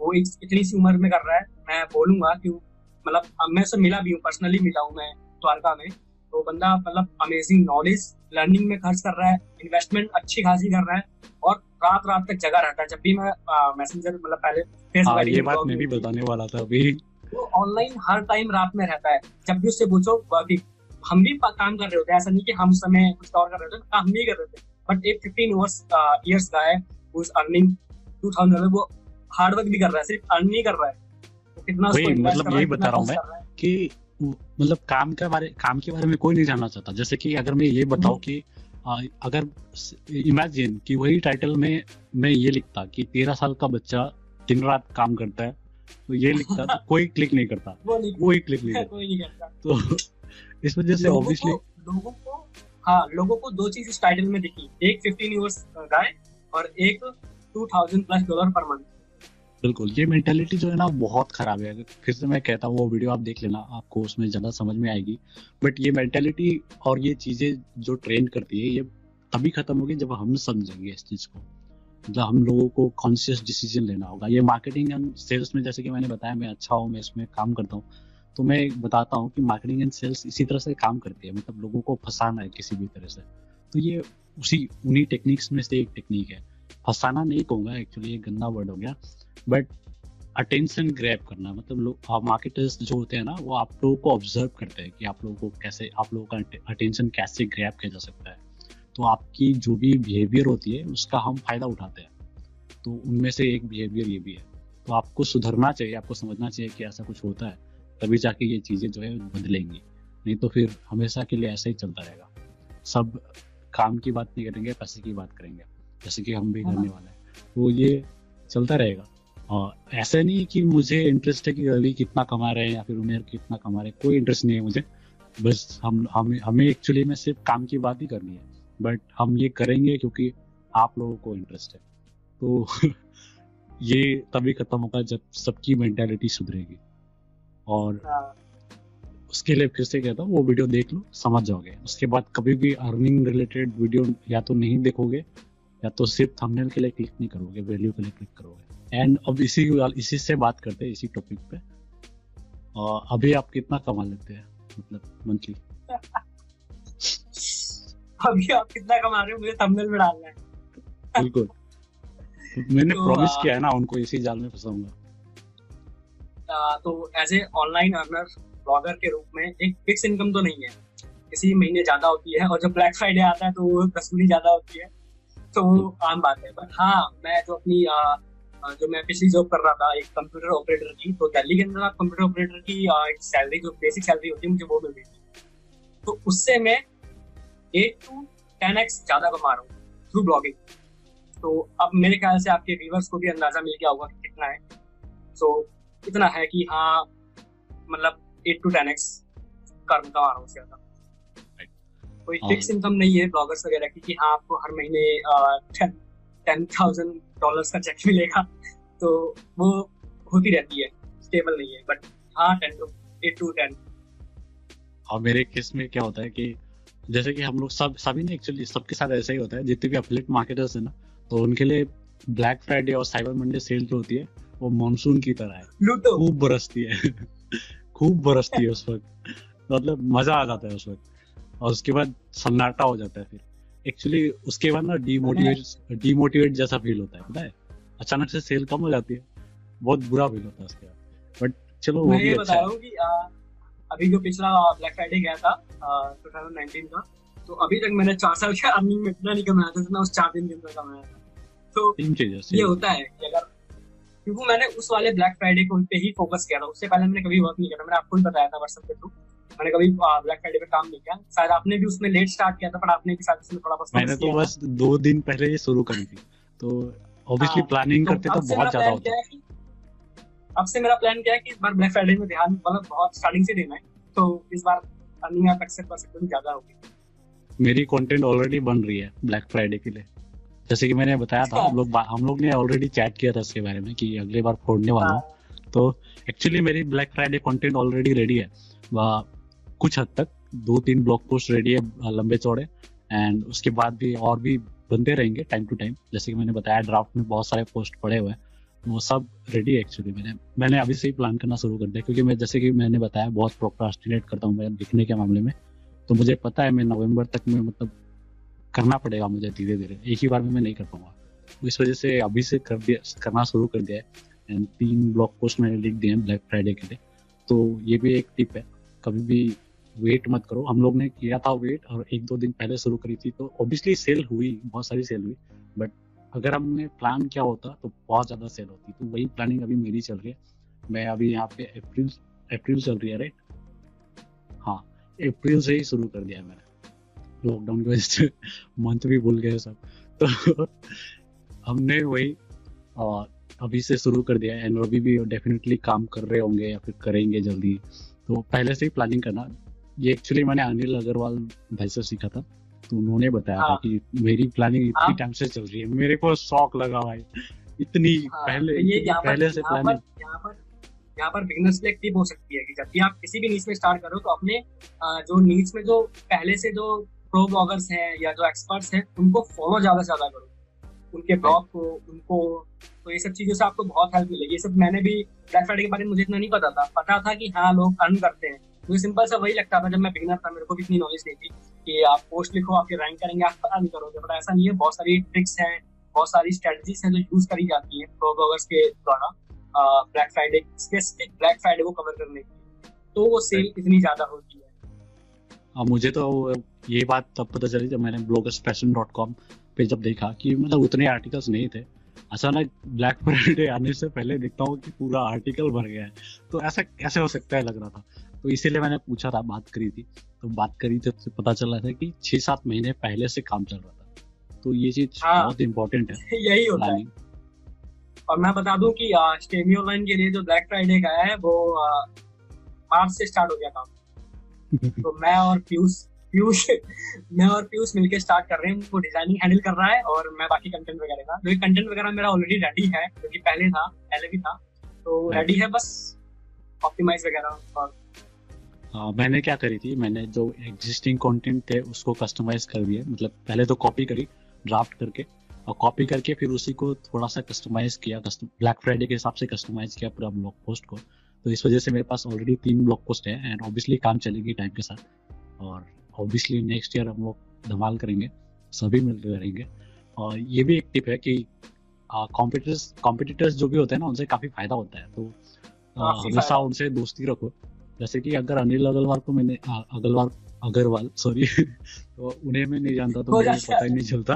वो इतनी सी उम्र में कर रहा है। मैं बोलूंगा कि मतलब मैं उससे मिला भी हूँ, पर्सनली मिला हूँ मैं द्वारका में। तो बंदा मतलब अमेजिंग नॉलेज लर्निंग में खर्च कर रहा है, इन्वेस्टमेंट अच्छी खासी कर रहा है, और रात तक जगा रहता है। जब भी मैं मैसेंजर मतलब पहले फेसबुक, ये बात मैं भी बताने वाला था अभी, वो ऑनलाइन हर टाइम रात में रहता है। जब भी उससे पूछो, हम भी काम कर रहे होते हैं, ऐसा नहीं कि हम समय कुछ और कर रहे होते, काम नहीं कर रहे थे, बट एक 15 years का है, उस अर्निंग 2000, वो हार्डवर्क भी कर रहा है, सिर्फ अर्न नहीं कर रहा है। तो कितना मतलब यही बता रहा हूँ मैं कि मतलब काम के बारे में कोई नहीं जानना चाहता। जैसे कि अगर मैं ये बताऊं कि अगर इमेजिन कि वही टाइटल में मैं ये लिखता कि 13 साल का बच्चा दिन रात काम करता है, तो ये लिखता तो कोई क्लिक नहीं करता। तो इस वजह से ऑब्वियसली लोगों को दो चीज इस टाइटल में दिखी, एक 15 years गाय और एक $2,000+ पर मंथ। बिल्कुल, ये मेंटालिटी जो है ना बहुत खराब है। फिर से मैं कहता हूँ वो वीडियो आप देख लेना, आपको उसमें ज़्यादा समझ में आएगी। बट ये मेंटालिटी और ये चीज़ें जो ट्रेंड करती है ये तभी खत्म होगी जब हम समझेंगे इस चीज़ को, जब हम लोगों को कॉन्शियस डिसीजन लेना होगा। ये मार्केटिंग एंड सेल्स में जैसे कि मैंने बताया मैं अच्छा हूँ, मैं इसमें काम करता हूँ, तो मैं बताता हूँ कि मार्केटिंग एंड सेल्स इसी तरह से काम करती है, मतलब लोगों को फंसाना है किसी भी तरह से। तो ये उसी उन्हीं टेक्निक्स में से एक टेक्निक है। फंसाना नहीं कहूँगा, एक्चुअली ये गंदा वर्ड हो गया, बट अटेंशन ग्रैब करना, मतलब लोग मार्केटर्स जो होते हैं ना वो आप लोगों को ऑब्जर्व करते हैं कि आप लोगों को कैसे, आप लोगों का अटेंशन कैसे ग्रैब किया जा सकता है। तो आपकी जो भी बिहेवियर होती है उसका हम फायदा उठाते हैं, तो उनमें से एक बिहेवियर ये भी है। तो आपको सुधरना चाहिए, आपको समझना चाहिए कि ऐसा कुछ होता है, तभी जाके ये चीज़ें जो है बदलेंगी, नहीं तो फिर हमेशा के लिए ऐसा ही चलता रहेगा। सब काम की बात नहीं करेंगे, पैसे की बात करेंगे, जैसे कि हम भी करने वाले हैं, तो ये चलता रहेगा। और ऐसा नहीं कि मुझे इंटरेस्ट है कि रवि कितना कमा रहे हैं या फिर उमेर कितना कमा रहे हैं, कोई इंटरेस्ट नहीं है मुझे। बस हमें एक्चुअली में सिर्फ काम की बात ही करनी है, बट हम ये करेंगे क्योंकि आप लोगों को इंटरेस्ट है। तो ये तभी खत्म होगा जब सबकी मेंटालिटी सुधरेगी। और उसके लिए फिर से कहता हूँ वो वीडियो देख लो, समझ जाओगे। उसके बाद कभी भी अर्निंग रिलेटेड वीडियो या तो नहीं देखोगे, या तो सिर्फ थंबनेल के लिए क्लिक नहीं करोगे, वैल्यू के लिए क्लिक करोगे। एंड अब इसी से बात करते हैं, इसी टॉपिक पे। अभी आप कितना कमा लेते हैं, मतलब मंथली? अभी आप कितना कमा रहे हो मुझे थंबनेल में डालना है। बिल्कुल, मैंने प्रॉमिस किया है ना उनको, इसी जाल में फंसाऊंगा। तो as a online earner blogger के रूप में एक फिक्स इनकम तो नहीं है, किसी महीने ज्यादा होती है और जब ब्लैक फ्राइडे आता है तो 10 गुनी ज्यादा होती है, तो आम बात है। पर हाँ, मैं जो अपनी जो मैं पिछली जॉब कर रहा था एक कंप्यूटर ऑपरेटर की, तो दिल्ली के अंदर आप कंप्यूटर ऑपरेटर की सैलरी जो बेसिक सैलरी होती है मुझे वो मिल रही थी, तो उससे मैं 8 to 10x ज़्यादा कमा रहा हूँ थ्रू ब्लॉगिंग। तो अब मेरे ख्याल से आपके व्यूवर्स को भी अंदाजा मिल गया होगा कि कितना है। सो इतना है कि हाँ, मतलब 8 to 10x कमा रहा हूँ उससे ज़्यादा। कोई फिक्स इनकम नहीं है ब्लॉगर्स वगैरह की कि हाँ आपको हर महीने $10,000 का चेक मिलेगा, तो वो होती रहती है, स्टेबल नहीं है। बट हाँ 8 to 10। और मेरे केस में क्या होता है कि जैसे कि हम लोग सभी ने एक्चुअली सबके साथ ऐसा ही होता है, जितने भी एफिलिएट मार्केटर्स है ना, तो उनके लिए ब्लैक फ्राइडे और साइबर मंडे सेल जो होती है वो मानसून की तरह है, खूब बरसती है खूब बरसती है उस वक्त, मतलब मजा आ जाता है उस वक्त। और उसके बाद सन्नाटा हो जाता है, फिर एक्चुअली उसके बाद ना डीमोटिवेट जैसा फील होता है, पता है, अचानक से सेल कम हो जाती है, बहुत बुरा फील होता है उसके बाद। बट चलो मैं ये बता रहा हूँ कि अभी जो पिछला ब्लैक फ्राइडे गया था 2019 का, तो अभी तक मैंने 4 साल का अर्निंग में इतना नहीं कमाया था जितना उस 4 दिन के अंदर कमाया था। तो ये होता है कि अगर, क्योंकि मैंने उस वाले ब्लैक फ्राइडे पे ही फोकस किया था, उससे पहले मैंने कभी वर्क नहीं किया था। मैंने आपको ही बताया था व्हाट्सएप पे, तो मैंने कभी ब्लैक फ्राइडे पे काम नहीं किया, शायद आपने भी उसमें लेट स्टार्ट किया था, पर आपने भी साथ में थोड़ा बस। मैंने तो बस 2 दिन पहले ही शुरू करी थी, तो ऑब्वियसली प्लानिंग करते तो बहुत ज्यादा होता है। अब से मेरा प्लान क्या है कि इस बार ब्लैक फ्राइडे में ध्यान मतलब बहुत स्टार्टिंग से देना है, तो इस बार अर्निंग आप एक्सेप्ट कर सकते हो ज्यादा होगी। मेरी कंटेंट ऑलरेडी बन रही है ब्लैक फ्राइडे के लिए, जैसे कि मैंने बताया था। हम लोग ने ऑलरेडी चैट किया था इसके बारे में कि अगली बार फोड़ने वाला हूँ। तो एक्चुअली मेरी black Friday content already ready है, कुछ हद तक 2-3 ब्लॉग पोस्ट रेडी है लंबे चौड़े, एंड उसके बाद भी और भी बनते रहेंगे टाइम टू टाइम। जैसे कि मैंने बताया ड्राफ्ट में बहुत सारे पोस्ट पड़े हुए हैं, वो सब रेडी है। एक्चुअली मैंने अभी से ही प्लान करना शुरू कर दिया, क्योंकि मैं जैसे कि मैंने बताया बहुत प्रोक्रास्टिनेट करता हूँ मैं लिखने के मामले में। तो मुझे पता है मैं नवंबर तक में मतलब करना पड़ेगा मुझे धीरे धीरे, एक ही बार में मैं नहीं कर पाऊंगा, इस वजह से अभी से करना शुरू कर दिया है। एंड 3 ब्लॉग पोस्ट मैंने लिख दिए हैं ब्लैक फ्राइडे के लिए। तो ये भी एक टिप है, कभी भी वेट मत करो। हम लोग ने किया था वेट और 1-2 दिन पहले शुरू करी थी, तो ऑब्वियसली सेल हुई, बहुत सारी सेल हुई, बट अगर हमने प्लान किया होता तो बहुत ज़्यादा सेल होती। तो वही प्लानिंग अभी मेरी चल रही है। मैं अभी यहाँ पे अप्रैल चल रही है, राइट? हाँ, अप्रैल से ही शुरू कर दिया है मैंने, लॉकडाउन की वजह से मंथ भी भूल गए सब। तो हमने वही अभी से शुरू कर दिया है, एंड अभी भी डेफिनेटली काम कर रहे होंगे या फिर करेंगे जल्दी। तो पहले से ही प्लानिंग करना। ये एक्चुअली मैंने अनिल अग्रवाल भाई से सीखा था, तो उन्होंने बताया था कि मेरी प्लानिंग इतनी टाइम से चल रही है। मेरे को शौक लगा भाई, इतनी पहले पहले से प्लानिंग। यहाँ पर बिगिनर्स के लिए टिप हो सकती है कि जब भी आप किसी भी नीच में स्टार्ट करो तो अपने जो नीच में जो पहले से जो प्रो ब्लॉगर्स हैं या जो एक्सपर्ट्स हैं उनको फॉलो ज्यादा से ज्यादा करो, उनके ब्लॉग को, उनको, तो ये सब चीजों से आपको बहुत हेल्प मिलेगी। ये सब मैंने भी वेबसाइट के बारे में मुझे इतना नहीं पता था, पता था कि हाँ लोग अर्न करते हैं, मुझे सिंपल सा वही लगता था जब मैं बिगिनर था, मेरे को भी इतनी नॉलेज नहीं थी कि आप पोस्ट लिखो आपके रैंक करेंगे आप अर्न करोगे, बट ऐसा नहीं है। बहुत सारी ट्रिक्स हैं, बहुत सारी स्ट्रेटजीज हैं जो यूज करी जाती है प्रो ब्लॉगर्स के द्वारा black Friday, specific black Friday को कवर करने की, तो वो सेल इतनी ज्यादा होती है। मुझे तो ये बात तब पता चली जब मैंने bloggerspassion.com पे जब देखा कि मतलब उतने आर्टिकल्स नहीं थे, अचानक ब्लैक फ्राइडे आने से पहले देखता हूँ कि पूरा आर्टिकल भर गया है, तो ऐसा कैसे हो सकता है लग रहा था। तो इसीलिए मैंने पूछा था, बात करी थी तो पता चला था कि 6-7 महीने पहले से काम चल रहा था, तो ये चीज बहुत इम्पोर्टेंट है, यही होता है। और मैं बता दूं कि स्टेमी ऑनलाइन के लिए जो ब्लैक फ्राइडे का है वो मार्च से स्टार्ट हो गया काम तो मैं और पीयूष मिलके स्टार्ट कर रहे हैं, वो डिजाइनिंग हैंडल कर रहा है और मैं बाकी कंटेंट वगैरह का, क्योंकि कंटेंट वगैरह मेरा ऑलरेडी रेडी है, क्योंकि पहले भी था तो रेडी है, बस ऑप्टिमाइज वगैरह। और मैंने क्या करी थी, मैंने जो एग्जिस्टिंग कंटेंट थे उसको कस्टमाइज कर दिया, मतलब पहले तो कॉपी करी ड्राफ्ट करके और कॉपी करके फिर उसी को थोड़ा सा कस्टमाइज किया, ब्लैक फ्राइडे के हिसाब से कस्टमाइज किया पूरा ब्लॉग पोस्ट को। तो इस वजह से मेरे पास ऑलरेडी 3 ब्लॉग पोस्ट है एंड ऑब्वियसली काम चलेगी टाइम के साथ, और ऑब्वियसली नेक्स्ट ईयर हम लोग धमाल करेंगे, सभी मिलकर करेंगे। और ये भी एक टिप है कि कॉम्पिटिटर्स जो भी होते हैं ना उनसे काफ़ी फायदा होता है, तो हमेशा उनसे दोस्ती रखो। जैसे कि अगर अनिल अग्रवाल को मैंने अग्रवाल तो उन्हें मैं नहीं जानता तो मुझे पता ही नहीं चलता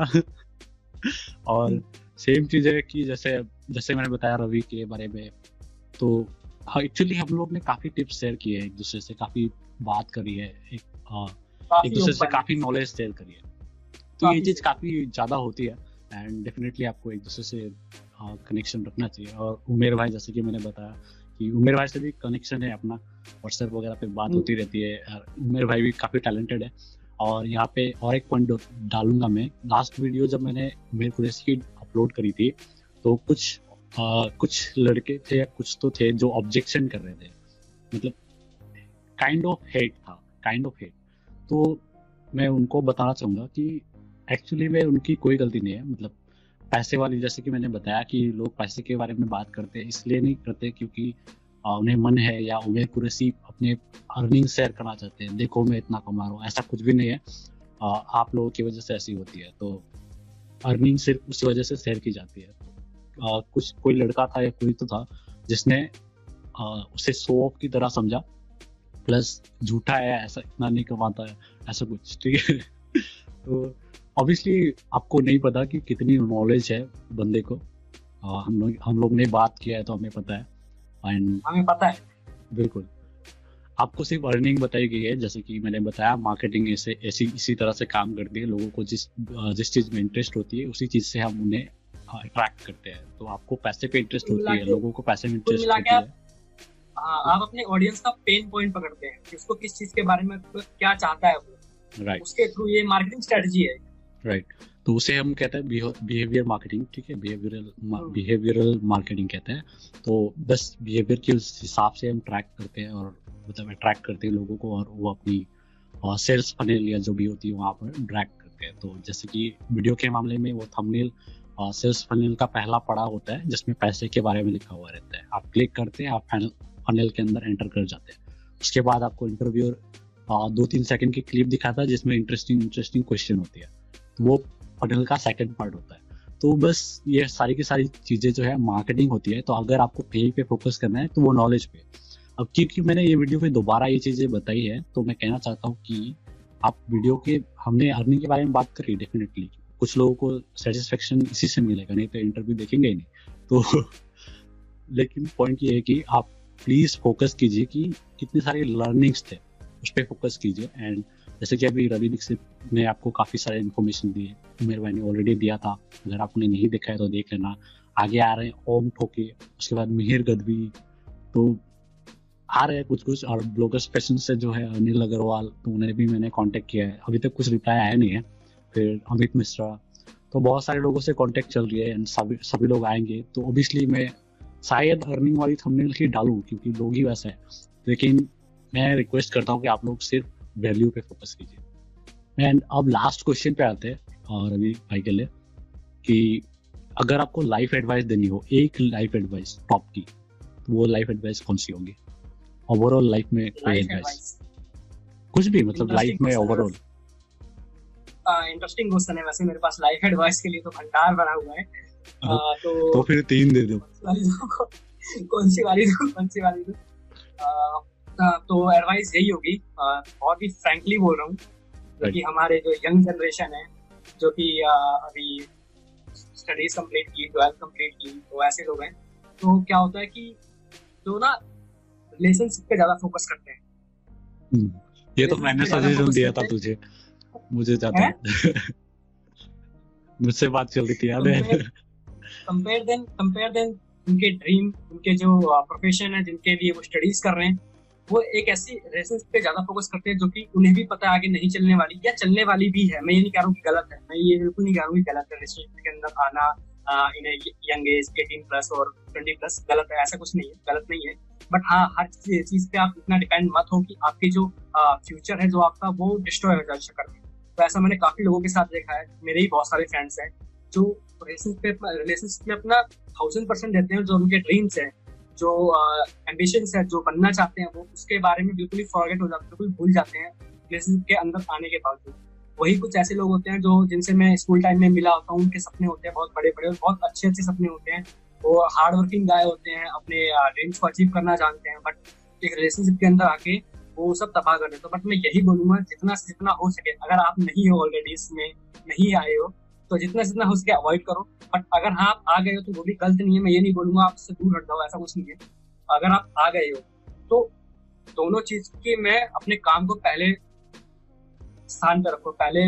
और सेम चीज है कि जैसे मैंने बताया रवि के बारे में, तो एक्चुअली हम लोग ने काफी टिप्स शेयर किए हैं, एक दूसरे से काफी बात करी है, एक दूसरे से काफी नॉलेज शेयर करी है, तो ये चीज काफी ज्यादा होती है एंड डेफिनेटली आपको एक दूसरे से कनेक्शन रखना चाहिए। और उमेर भाई, जैसे कि मैंने बताया कि उमेर भाई से भी कनेक्शन है अपना, व्हाट्सएप वगैरह पे बात होती रहती है, उमेर भाई भी काफी टैलेंटेड है। और यहाँ पे और एक पॉइंट डालूंगा मैं, लास्ट वीडियो जब मैंने उमेर कुरेशी की अपलोड करी थी तो कुछ लड़के थे या कुछ तो थे जो ऑब्जेक्शन कर रहे थे, मतलब काइंड ऑफ हेट। तो मैं उनको बताना चाहूँगा कि एक्चुअली में उनकी कोई गलती नहीं है, मतलब पैसे वाली, जैसे कि मैंने बताया कि लोग पैसे के बारे में बात करते हैं इसलिए नहीं करते क्योंकि उन्हें मन है या उमेर कुरेशी अपने अर्निंग शेयर करना चाहते हैं, देखो मैं इतना कमा रहा हूँ, ऐसा कुछ भी नहीं है, आप लोगों की वजह से ऐसी होती है, तो अर्निंग सिर्फ उस वजह से शेयर की जाती है। कोई लड़का था या कोई तो था जिसने उसे शो ऑफ की तरह समझा, प्लस झूठा है, ऐसा इतना नहीं कमाता है, ऐसा कुछ, ठीक है तो ऑब्वियसली आपको नहीं पता कि कितनी नॉलेज है बंदे को, हम लोग ने बात किया है तो हमें पता है, हमें पता है बिल्कुल। आपको सिर्फ अर्निंग बताई गई है, जैसे कि मैंने बताया मार्केटिंग इसी तरह से काम करती है, लोगों को जिस चीज में इंटरेस्ट होती है उसी चीज से हम उन्हें अट्रैक्ट करते हैं, तो आपको पैसे पे इंटरेस्ट होती है, लोगों को पैसे में इंटरेस्ट होती है, आप अपने ऑडियंस का पेन पॉइंट पकड़ते हैं कि उसको किस चीज के बारे में क्या चाहता है वो, राइट, उसके थ्रू ये मार्केटिंग स्ट्रेटजी है, राइट, तो उसे हम कहते हैं बिहेवियर मार्केटिंग, ठीक है, बिहेवियरल मार्केटिंग कहते हैं। तो बस बिहेवियर के हिसाब से हम ट्रैक करते हैं और मतलब अट्रैक्ट करते हैं लोगों को, और वो अपनी सेल्स फनेल या जो भी होती है वहाँ पर ड्रैग करते हैं। तो जैसे कि वीडियो के मामले में वो थंबनेल सेल्स फनेल का पहला पड़ाव होता है जिसमें पैसे के बारे में लिखा हुआ रहता है, आप क्लिक करते हैं, आप फनेल के अंदर एंटर कर जाते हैं, उसके बाद आपको इंटरव्यूअर 2-3 सेकंड की क्लिप दिखाता है जिसमें इंटरेस्टिंग क्वेश्चन होती है, तो वो फनेल का सेकंड पार्ट होता है। तो बस ये सारी की सारी चीज़ें जो है मार्केटिंग होती है, तो अगर आपको पेज पे फोकस करना है तो वो नॉलेज पे। अब क्योंकि मैंने ये वीडियो पे दोबारा ये चीज़ें बताई है तो मैं कहना चाहता हूँ कि आप वीडियो के, हमने अर्निंग के बारे में बात करी, डेफिनेटली कुछ लोगों को सेटिस्फेक्शन इसी से मिलेगा, नहीं तो इंटरव्यू देखेंगे ही नहीं, तो लेकिन पॉइंट ये है कि आप प्लीज़ फोकस कीजिए कि कितने सारे लर्निंग्स थे उस पर फोकस कीजिए। एंड जैसे कि अभी रवि दीक्षित ने आपको काफ़ी सारे इन्फॉर्मेशन दिए, उमेर भाई ने ऑलरेडी दिया था, अगर आपने नहीं देखा है तो देख लेना। आगे आ रहे हैं ओम ठोके, उसके बाद मिहिर गद्दी, तो आ रहे हैं कुछ, और ब्लॉगर्स पैशन से जो है अनिल अग्रवाल, तो उन्हें भी मैंने कांटेक्ट किया है, अभी तक कुछ रिप्लाई आया नहीं है। फिर अमित मिश्रा, तो बहुत सारे लोगों से कॉन्टेक्ट चल रही है एंड सभी लोग आएंगे, तो ऑब्वियसली मैं शायद अर्निंग वाली थंबनेल ही डालूं क्योंकि लोग ही वैसे हैं। लेकिन मैं रिक्वेस्ट करता हूं कि आप लोग सिर्फ वैल्यू पे फोकस कीजिए। एंड अब लास्ट क्वेश्चन पे आते हैं रवि भाई के लिए कि अगर आपको लाइफ एडवाइस देनी हो, एक लाइफ एडवाइस टॉप की, तो वो लाइफ एडवाइस कौन सी होगी ओवरऑल लाइफ में? कुछ भी, मतलब लाइफ में ओवरऑल। इंटरेस्टिंग क्वेश्चन है। वैसे मेरे पास लाइफ एडवाइस के लिए तो भंडार बना हुआ है। तो फिर तीन दे दो। कौन सी वाली दो? तो एडवाइस यही होगी, और भी फ्रैंकली बोल रहा हूँ, क्योंकि हमारे जो यंग जनरेशन है जो कि अभी स्टडीज कंप्लीट की, 12 कंप्लीट की, तो ऐसे लोग हैं, तो क्या होता है कि जो ना रिलेशनशिप पे ज्यादा फोकस करते हैं। ये तो मैंने सजेशन दिया था तुझे, मुझे ज्यादा मुझसे बात चल रही थी याद है। कंपेयर देन उनके ड्रीम, उनके जो प्रोफेशन है जिनके लिए वो स्टडीज कर रहे हैं, वो एक ऐसी रिलेशनशिप पे ज्यादा फोकस करते हैं जो कि उन्हें भी पता है आगे नहीं चलने वाली, या चलने वाली भी है। मैं ये नहीं कह रहा हूँ कि गलत है, मैं ये बिल्कुल नहीं कह रहा हूँ कि गलत है रिलेशनशिप के अंदर आना इन यंग एज 18+ और 20+ गलत है, ऐसा कुछ नहीं है, गलत नहीं है। बट हाँ, हर चीज पे आप इतना डिपेंड मत हो कि आपके जो फ्यूचर है जो आपका वो डिस्ट्रॉय हो जाए चक्कर में। तो ऐसा मैंने काफी लोगों के साथ देखा है, मेरे ही बहुत सारे फ्रेंड्स हैं जो रिलेशनशिप में अपना 1000% देते हैं, जो उनके ड्रीम्स हैं, जो एम्बिशंस है, जो बनना चाहते हैं, वो उसके बारे में बिल्कुल ही फॉरगेट हो जाते हैं, बिल्कुल भूल जाते हैं रिलेशनशिप के अंदर आने के बावजूद। वही कुछ ऐसे लोग होते हैं जो जिनसे मैं स्कूल टाइम में मिला होता हूँ, उनके सपने होते हैं बहुत बड़े बड़े और बहुत अच्छे अच्छे सपने होते हैं, वो हार्ड वर्किंग गाय होते हैं, अपने ड्रीम्स को अचीव करना जानते हैं, बट एक रिलेशनशिप के अंदर आके वो सब तबाह कर देते हैं। बट मैं यही बोलूंगा, जितना से जितना हो सके, अगर आप नहीं हो ऑलरेडी इसमें, नहीं आए हो, तो जितना जितना हो सके अवॉइड करो। बट अगर हाँ आप आ गए हो तो वो भी गलत नहीं है, मैं ये नहीं बोलूंगा आप उससे दूर हट जाओ, ऐसा कुछ नहीं है। अगर आप आ गए हो तो दोनों चीज की मैं अपने काम को पहले स्थान पर रखो, पहले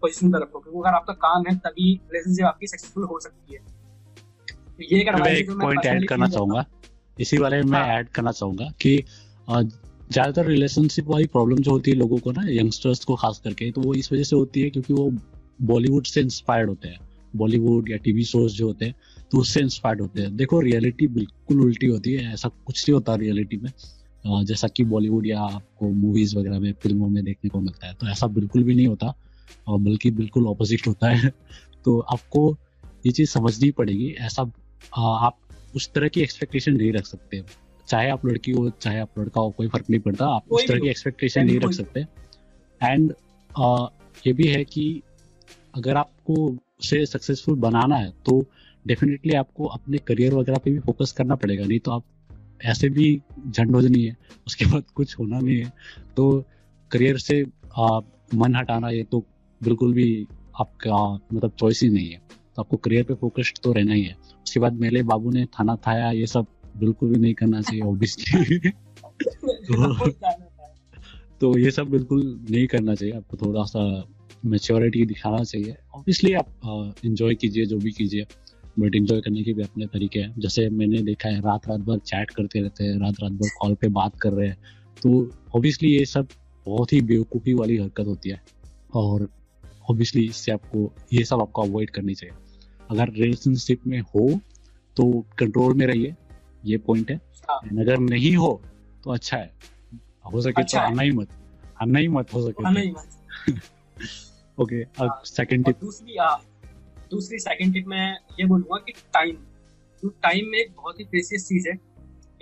पोजीशन पर रखो, क्योंकि अगर आपका काम है तभी रिलेशनशिप आपकी सक्सेसफुल हो सकती है। तो ये मैं एक पॉइंट ऐड करना चाहूंगा, इसी बारे में ऐड करना चाहूंगा कि ज्यादातर रिलेशनशिप वाली प्रॉब्लम जो होती है लोगों को ना, यंगस्टर्स को खास करके, तो वो इस वजह से होती है क्योंकि वो बॉलीवुड से इंस्पायर्ड होते हैं, बॉलीवुड या टीवी शोज जो होते हैं, तो उससे इंस्पायर्ड होते हैं। देखो, रियलिटी बिल्कुल उल्टी होती है, ऐसा कुछ नहीं होता रियलिटी में जैसा कि बॉलीवुड या आपको मूवीज वगैरह में, फिल्मों में देखने को मिलता है, तो ऐसा बिल्कुल भी नहीं होता, बल्कि बिल्कुल ऑपोजिट होता है। तो आपको ये चीज़ समझनी पड़ेगी, ऐसा आप उस तरह की एक्सपेक्टेशन नहीं रख सकते, चाहे आप लड़की हो चाहे आप लड़का हो, कोई फर्क नहीं पड़ता, आप उस तरह की एक्सपेक्टेशन नहीं रख सकते। एंड ये भी है कि अगर आपको उसे सक्सेसफुल बनाना है तो डेफिनेटली आपको अपने करियर वगैरह पे भी फोकस करना पड़ेगा, नहीं तो आप ऐसे भी झंडोजनी है, उसके बाद कुछ होना नहीं है। तो करियर से मन हटाना ये तो बिल्कुल भी आपका मतलब चॉइस ही नहीं है, तो आपको करियर पे फोकस्ड तो रहना ही है। उसके बाद मेरे बाबू ने थाना थाया, ये सब बिल्कुल भी नहीं करना चाहिए ऑब्वियसली। तो ये सब बिल्कुल नहीं करना चाहिए, आपको थोड़ा सा मैच्योरिटी दिखाना चाहिए। ऑब्वियसली आप इंजॉय कीजिए जो भी कीजिए, बट इंजॉय करने के भी अपने तरीके हैं। जैसे मैंने देखा है रात भर चैट करते रहते हैं, रात भर कॉल पे बात कर रहे हैं, तो ऑब्वियसली ये सब बहुत ही बेवकूफ़ी वाली हरकत होती है, और ऑब्वियसली इससे आपको ये सब आपको अवॉइड करनी चाहिए। अगर रिलेशनशिप में हो तो कंट्रोल में रहिए, ये पॉइंट है। अगर नहीं हो तो अच्छा है, हो सके अच्छा तो आना ही मत हो सके। ओके, अब सेकंड टिप। दूसरी सेकंड टिप मैं ये बोलूंगा कि टाइम में एक बहुत ही प्रेशियस चीज है,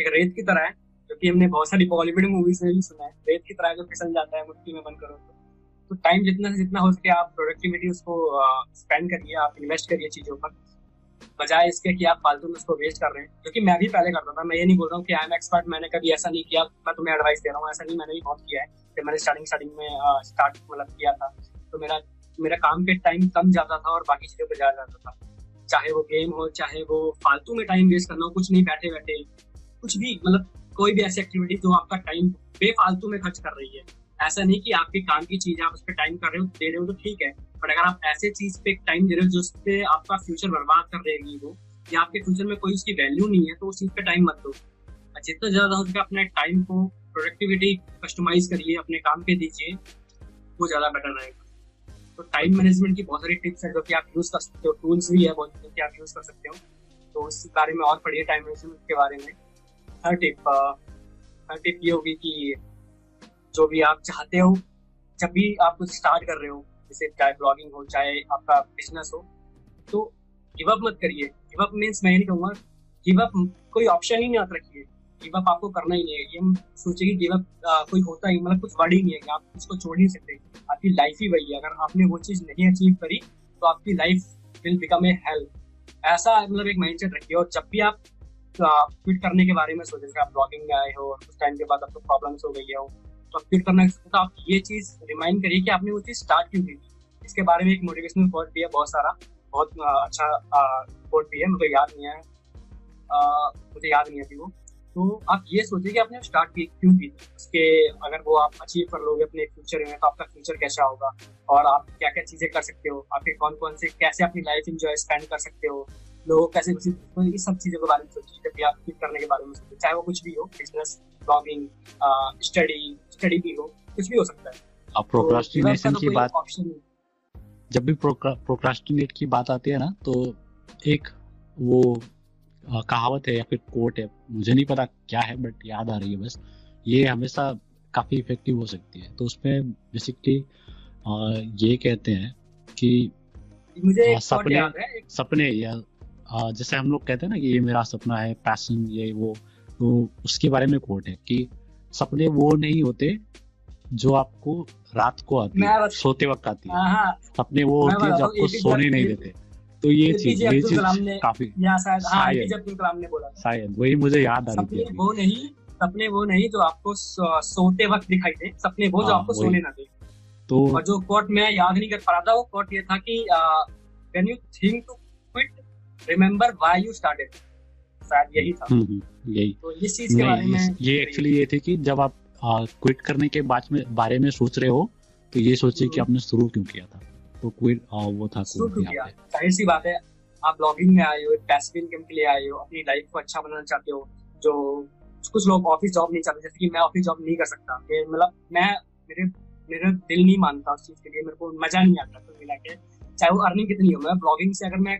एक रेत की तरह है, क्योंकि हमने बहुत सारी बॉलीवुड मूवीज में भी सुना है, रेत की तरह जो फिसल जाता है मुट्ठी में बंद करो। तो टाइम जितना से जितना हो सके आप प्रोडक्टिविटी उसको स्पेंड करिए, आप इन्वेस्ट करिए चीजों पर, बजाय इसके कि आप फालतू में उसको वेस्ट कर रहे हैं। क्योंकि मैं भी पहले करता था, मैं ये नहीं बोल रहा हूँ कि आई एम एक्सपर्ट, मैंने कभी ऐसा नहीं किया, मैं तुम्हें एडवाइस दे रहा हूँ, ऐसा नहीं, मैंने भी बहुत किया है। जब मैंने स्टार्टिंग में किया था तो मेरा काम के टाइम कम जाता था और बाकी चीजों पर ज्यादा जाता था, चाहे वो गेम हो, चाहे वो फालतू में टाइम वेस्ट करना हो, कुछ नहीं, बैठे बैठे कुछ भी, मतलब कोई भी ऐसी एक्टिविटी जो आपका टाइम बेफालतू में खर्च कर रही है। ऐसा नहीं कि आपके काम की चीज आप उस पर टाइम कर रहे हो, दे रहे हो तो ठीक है, बट अगर आप ऐसे चीज पे टाइम दे रहे हो जिसपे आपका फ्यूचर बर्बाद कर देगी वो, या आपके फ्यूचर में कोई उसकी वैल्यू नहीं है, तो उस चीज पे टाइम मत दो। जितना ज्यादा हो सके अपने टाइम को प्रोडक्टिविटी कस्टमाइज करिए, अपने काम पे दीजिए, वो ज्यादा बेटर रहेगा। तो टाइम मैनेजमेंट की बहुत सारी टिप्स हैं जो कि आप यूज कर सकते हो, टूल्स भी है बहुत जो कि आप यूज कर सकते हो, तो उस बारे में और पढ़िए टाइम मैनेजमेंट के बारे में। हर टिप ये होगी कि जो भी आप चाहते हो, जब भी आप कुछ स्टार्ट कर रहे हो, जैसे चाहे ब्लॉगिंग हो चाहे आपका बिजनेस हो, तो गिव अप मत करिए। गिव अप मीन्स मैं नहीं कहूँगा गिव अप, कोई ऑप्शन ही नहीं आता रखिए, गिव अप आपको करना ही नहीं है। ये हम सोचे कि गिव अप कोई होता ही, मतलब कुछ वर्ड ही नहीं है कि आप उसको छोड़ ही सकते, आपकी लाइफ ही वही है। अगर आपने वो चीज़ नहीं अचीव करी तो आपकी life will become a hell, ऐसा मतलब एक माइंडसेट रखिए। और जब भी आप क्विट करने के बारे में सोचे, जैसे आप ब्लॉगिंग में आए हो और कुछ टाइम के बाद आपको प्रॉब्लम्स हो गई हो तो आप क्विट करना, तो आप ये चीज़ रिमाइंड करिए कि आपने वो चीज़ स्टार्ट क्यों की। इसके बारे में एक मोटिवेशनल कोट भी है बहुत सारा, बहुत अच्छा कोट भी है, मुझे याद नहीं है अभी वो। तो आप ये सोचिए कि आपने स्टार्ट की क्यों की, उसके अगर वो आप अचीव कर लोगे अपने फ्यूचर में तो आपका फ्यूचर कैसा होगा और आप क्या क्या चीज़ें कर सकते हो, आपके कौन कौन से कैसे अपनी लाइफ एंजॉय स्पेंड कर सकते हो, लोगों कैसे, तो इस सब चीज़ों के बारे में सोचिए जब भी आप क्विट करने के बारे में सोचिए, चाहे वो कुछ भी हो, बिजनेस, ब्लॉगिंग, स्टडी भी हो, कुछ भी हो सकता है। आप प्रोक्रास्टिनेशन की बात, जब भी प्रोक्रास्टिनेट की बात आती है ना, तो एक वो कहावत है या फिर कोट है, मुझे नहीं पता क्या है बट याद आ रही है बस, ये हमेशा काफ़ी इफेक्टिव हो सकती है। तो उसमें बेसिकली ये कहते हैं कि मुझे सपने या जैसे हम लोग कहते हैं ना कि ये मेरा सपना है, पैशन, ये वो, तो उसके बारे में कोट है कि सपने वो नहीं होते जो आपको रात को आती है, सोते वक्त आती है, सपने वो होते हैं जो आपको सोने नहीं देते। तो ये चीज काफी शायद वही मुझे याद आ रही है, सपने वो नहीं जो आपको सोते वक्त दिखाई दे, सपने वो जो आपको सोने ना दे। तो और जो कोट मैं याद नहीं कर पा रहा था, वो कोट ये था कि when you think to quit remember why you started, शायद यही था। यही तो इस चीज के बारे में ये एक्चुअली ये थी कि जब आप क्विट करने के बारे में सोच रहे हो तो ये सोचिए कि आपने शुरू क्यों किया था। तो क्विट वो था, जाहिर सी बात है आप ब्लॉगिंग में आए हो, पैसिव इनकम के लिए आए हो, अपनी लाइफ को अच्छा बनाना चाहते हो। जो कुछ लोग ऑफिस जॉब नहीं चाहते, जैसे कि मैं ऑफिस जॉब नहीं कर सकता, मतलब मेरा दिल नहीं मानता उस चीज के लिए, मेरे को मजा नहीं आता। तो मिला के चाहे वो अर्निंग कितनी हो, मैं ब्लॉगिंग से अगर मैं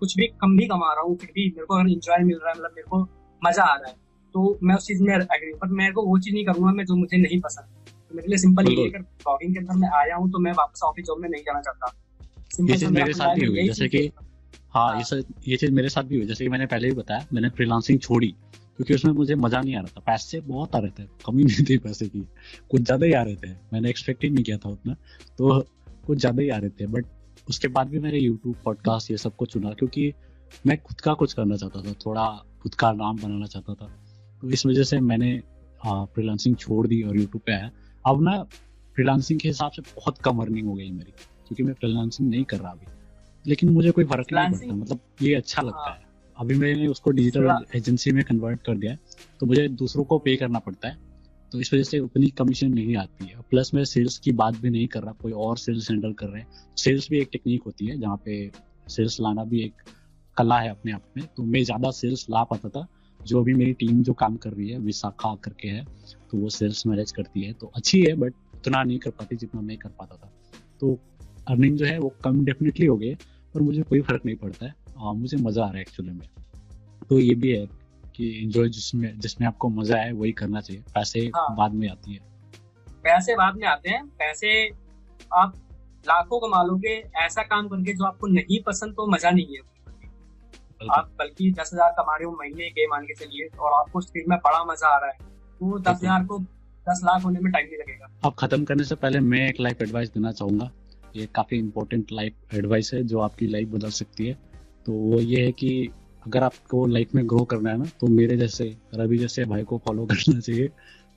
कुछ भी कम भी कमा रहा हूँ फिर भी मेरे को अगर इंजॉय मिल रहा है, मतलब मेरे को मजा आ रहा है, तो मैं उस चीज में एग्री, पर मेरे को वो चीज नहीं करूंगा मैं जो मुझे नहीं पसंद। मेरे लिए सिंपल ये है कि ब्लॉगिंग के अंदर मैं आया हूं तो मैं वापस ऑफिस जॉब में नहीं जाना चाहता। ये चीज मेरे साथ भी हुई, जैसे कि ये चीज मेरे साथ भी हुई, जैसे कि मैंने पहले भी बताया, मैंने फ्रीलांसिंग छोड़ी क्योंकि उसमें मुझे मजा नहीं आ रहा था। पैसे बहुत आ रहे थे, कमी नहीं थी पैसे की, कुछ ज्यादा ही आ रहे थे, मैंने एक्सपेक्ट ही नहीं किया था उतना, तो कुछ ज्यादा ही आ रहे थे। बट उसके बाद भी मैंने यूट्यूब, पॉडकास्ट ये सब कुछ चुना क्योंकि मैं खुद का कुछ करना चाहता था, थोड़ा खुद का नाम बनाना चाहता था। तो इस वजह से मैंने फ्रीलांसिंग छोड़ दी और यूट्यूब पे आया। अब ना फ्रीलांसिंग के हिसाब से बहुत कम अर्निंग हो गई मेरी, क्योंकि मैं फ्रीलांसिंग नहीं कर रहा अभी, लेकिन मुझे कोई फर्क नहीं पड़ता, मतलब ये अच्छा लगता है। अभी मैंने उसको डिजिटल एजेंसी में कन्वर्ट कर दिया है, तो मुझे दूसरों को पे करना पड़ता है, तो इस वजह से उतनी कमीशन नहीं आती है। प्लस मैं सेल्स की बात भी नहीं कर रहा, कोई और सेल्स हैंडल कर रहे हैं। सेल्स भी एक टेक्निक होती है जहाँ पे सेल्स लाना भी एक कला है अपने आप में, तो मैं ज़्यादा सेल्स ला पाता था। जो अभी मेरी टीम जो काम कर रही है, विशाखा करके है, तो वो सेल्स मैनेज करती है, तो अच्छी है बट उतना नहीं कर पाती जितना मैं कर पाता था। तो अर्निंग जो है वो कम डेफिनेटली हो गई, पर मुझे कोई फर्क नहीं पड़ता है, मुझे मज़ा आ रहा है एक्चुअली में। तो ये भी है कि एंजॉय, जिसमें आपको मज़ा आए वही करना चाहिए। पैसे बाद में आती है, पैसे बाद में आते हैं। पैसे आप लाखों कमा लोगे ऐसा काम करके जो आपको नहीं पसंद, तो मज़ा नहीं है आप, बल्कि 10,000 कमा रहे हो महीने के, मान के चलिए, और आपको उस चीज में बड़ा मजा आ रहा है, तो 10,000 को 10 लाख होने में टाइम नहीं लगेगा। अब खत्म करने से पहले मैं एक लाइफ एडवाइस देना चाहूंगा, ये काफी इंपॉर्टेंट लाइफ एडवाइस है जो आपकी लाइफ बदल सकती है। तो वो ये है कि अगर आपको लाइफ में ग्रो करना है ना, तो मेरे जैसे रवि जैसे भाई को फॉलो करना चाहिए,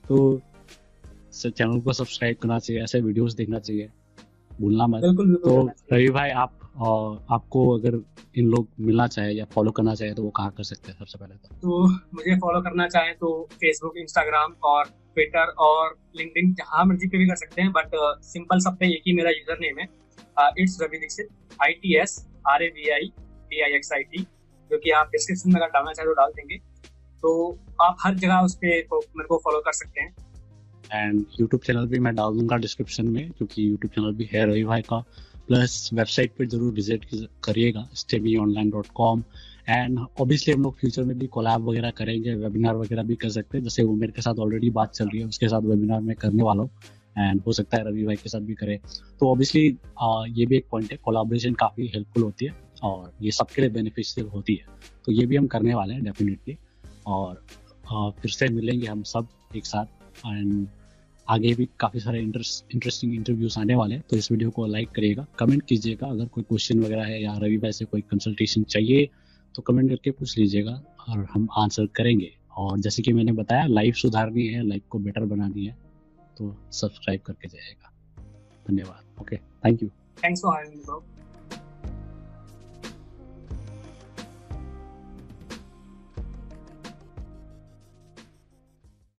तो चैनल को सब्सक्राइब करना चाहिए, ऐसे वीडियोस देखना चाहिए, भूलना मत। तो रवि भाई आपको अगर इन लोग मिलना चाहे या फॉलो करना चाहे तो वो कहाँ कर सकते हैं? सबसे पहले तो मुझे फॉलो करना चाहे तो फेसबुक, इंस्टाग्राम और ट्विटर और लिंक्डइन, जहाँ मर्जी पे भी कर सकते हैं, बट सिंपल सब पे एक ही मेरा यूजर नेम है, it's Ravi Dixit, ITS RAVI DIXIT, जो कि आप डिस्क्रिप्शन में अगर डालना चाहे तो डाल देंगे। तो आप हर जगह उस पे मेरे को फॉलो कर सकते हैं। एंड यूट्यूब चैनल भी मैं डाल दूंगा डिस्क्रिप्शन में, क्योंकि यूट्यूब चैनल भी है रवि भाई का, प्लस वेबसाइट पर जरूर विजिट करिएगा STEMI online dot com. And obviously हम लोग फ्यूचर में भी कोलैब वगैरह करेंगे, वेबिनार वगैरह भी कर सकते हैं, जैसे उमेर के साथ ऑलरेडी बात चल रही है उसके साथ वेबिनार में करने वाला हूँ, एंड हो सकता है रवि भाई के साथ भी करें। तो ऑब्वियसली ये भी एक पॉइंट है, कोलैबोरेशन काफ़ी हेल्पफुल होती है और ये सबके लिए बेनिफिशियल होती है, तो ये भी हम करने वाले हैं डेफिनेटली। और फिर से मिलेंगे हम सब एक साथ, एंड आगे भी काफ़ी सारे इंटरेस्टिंग इंटरव्यूज आने वाले हैं। तो इस वीडियो को लाइक करिएगा, कमेंट कीजिएगा, अगर कोई क्वेश्चन वगैरह है या रवि भाई से कोई कंसल्टेशन चाहिए तो कमेंट करके पूछ लीजिएगा और हम आंसर करेंगे। और जैसे कि मैंने बताया, लाइफ सुधारनी है, लाइफ को बेटर बनानी है, तो सब्सक्राइब करके जाइएगा। धन्यवाद। Okay, thank you. Thanks for having me bro.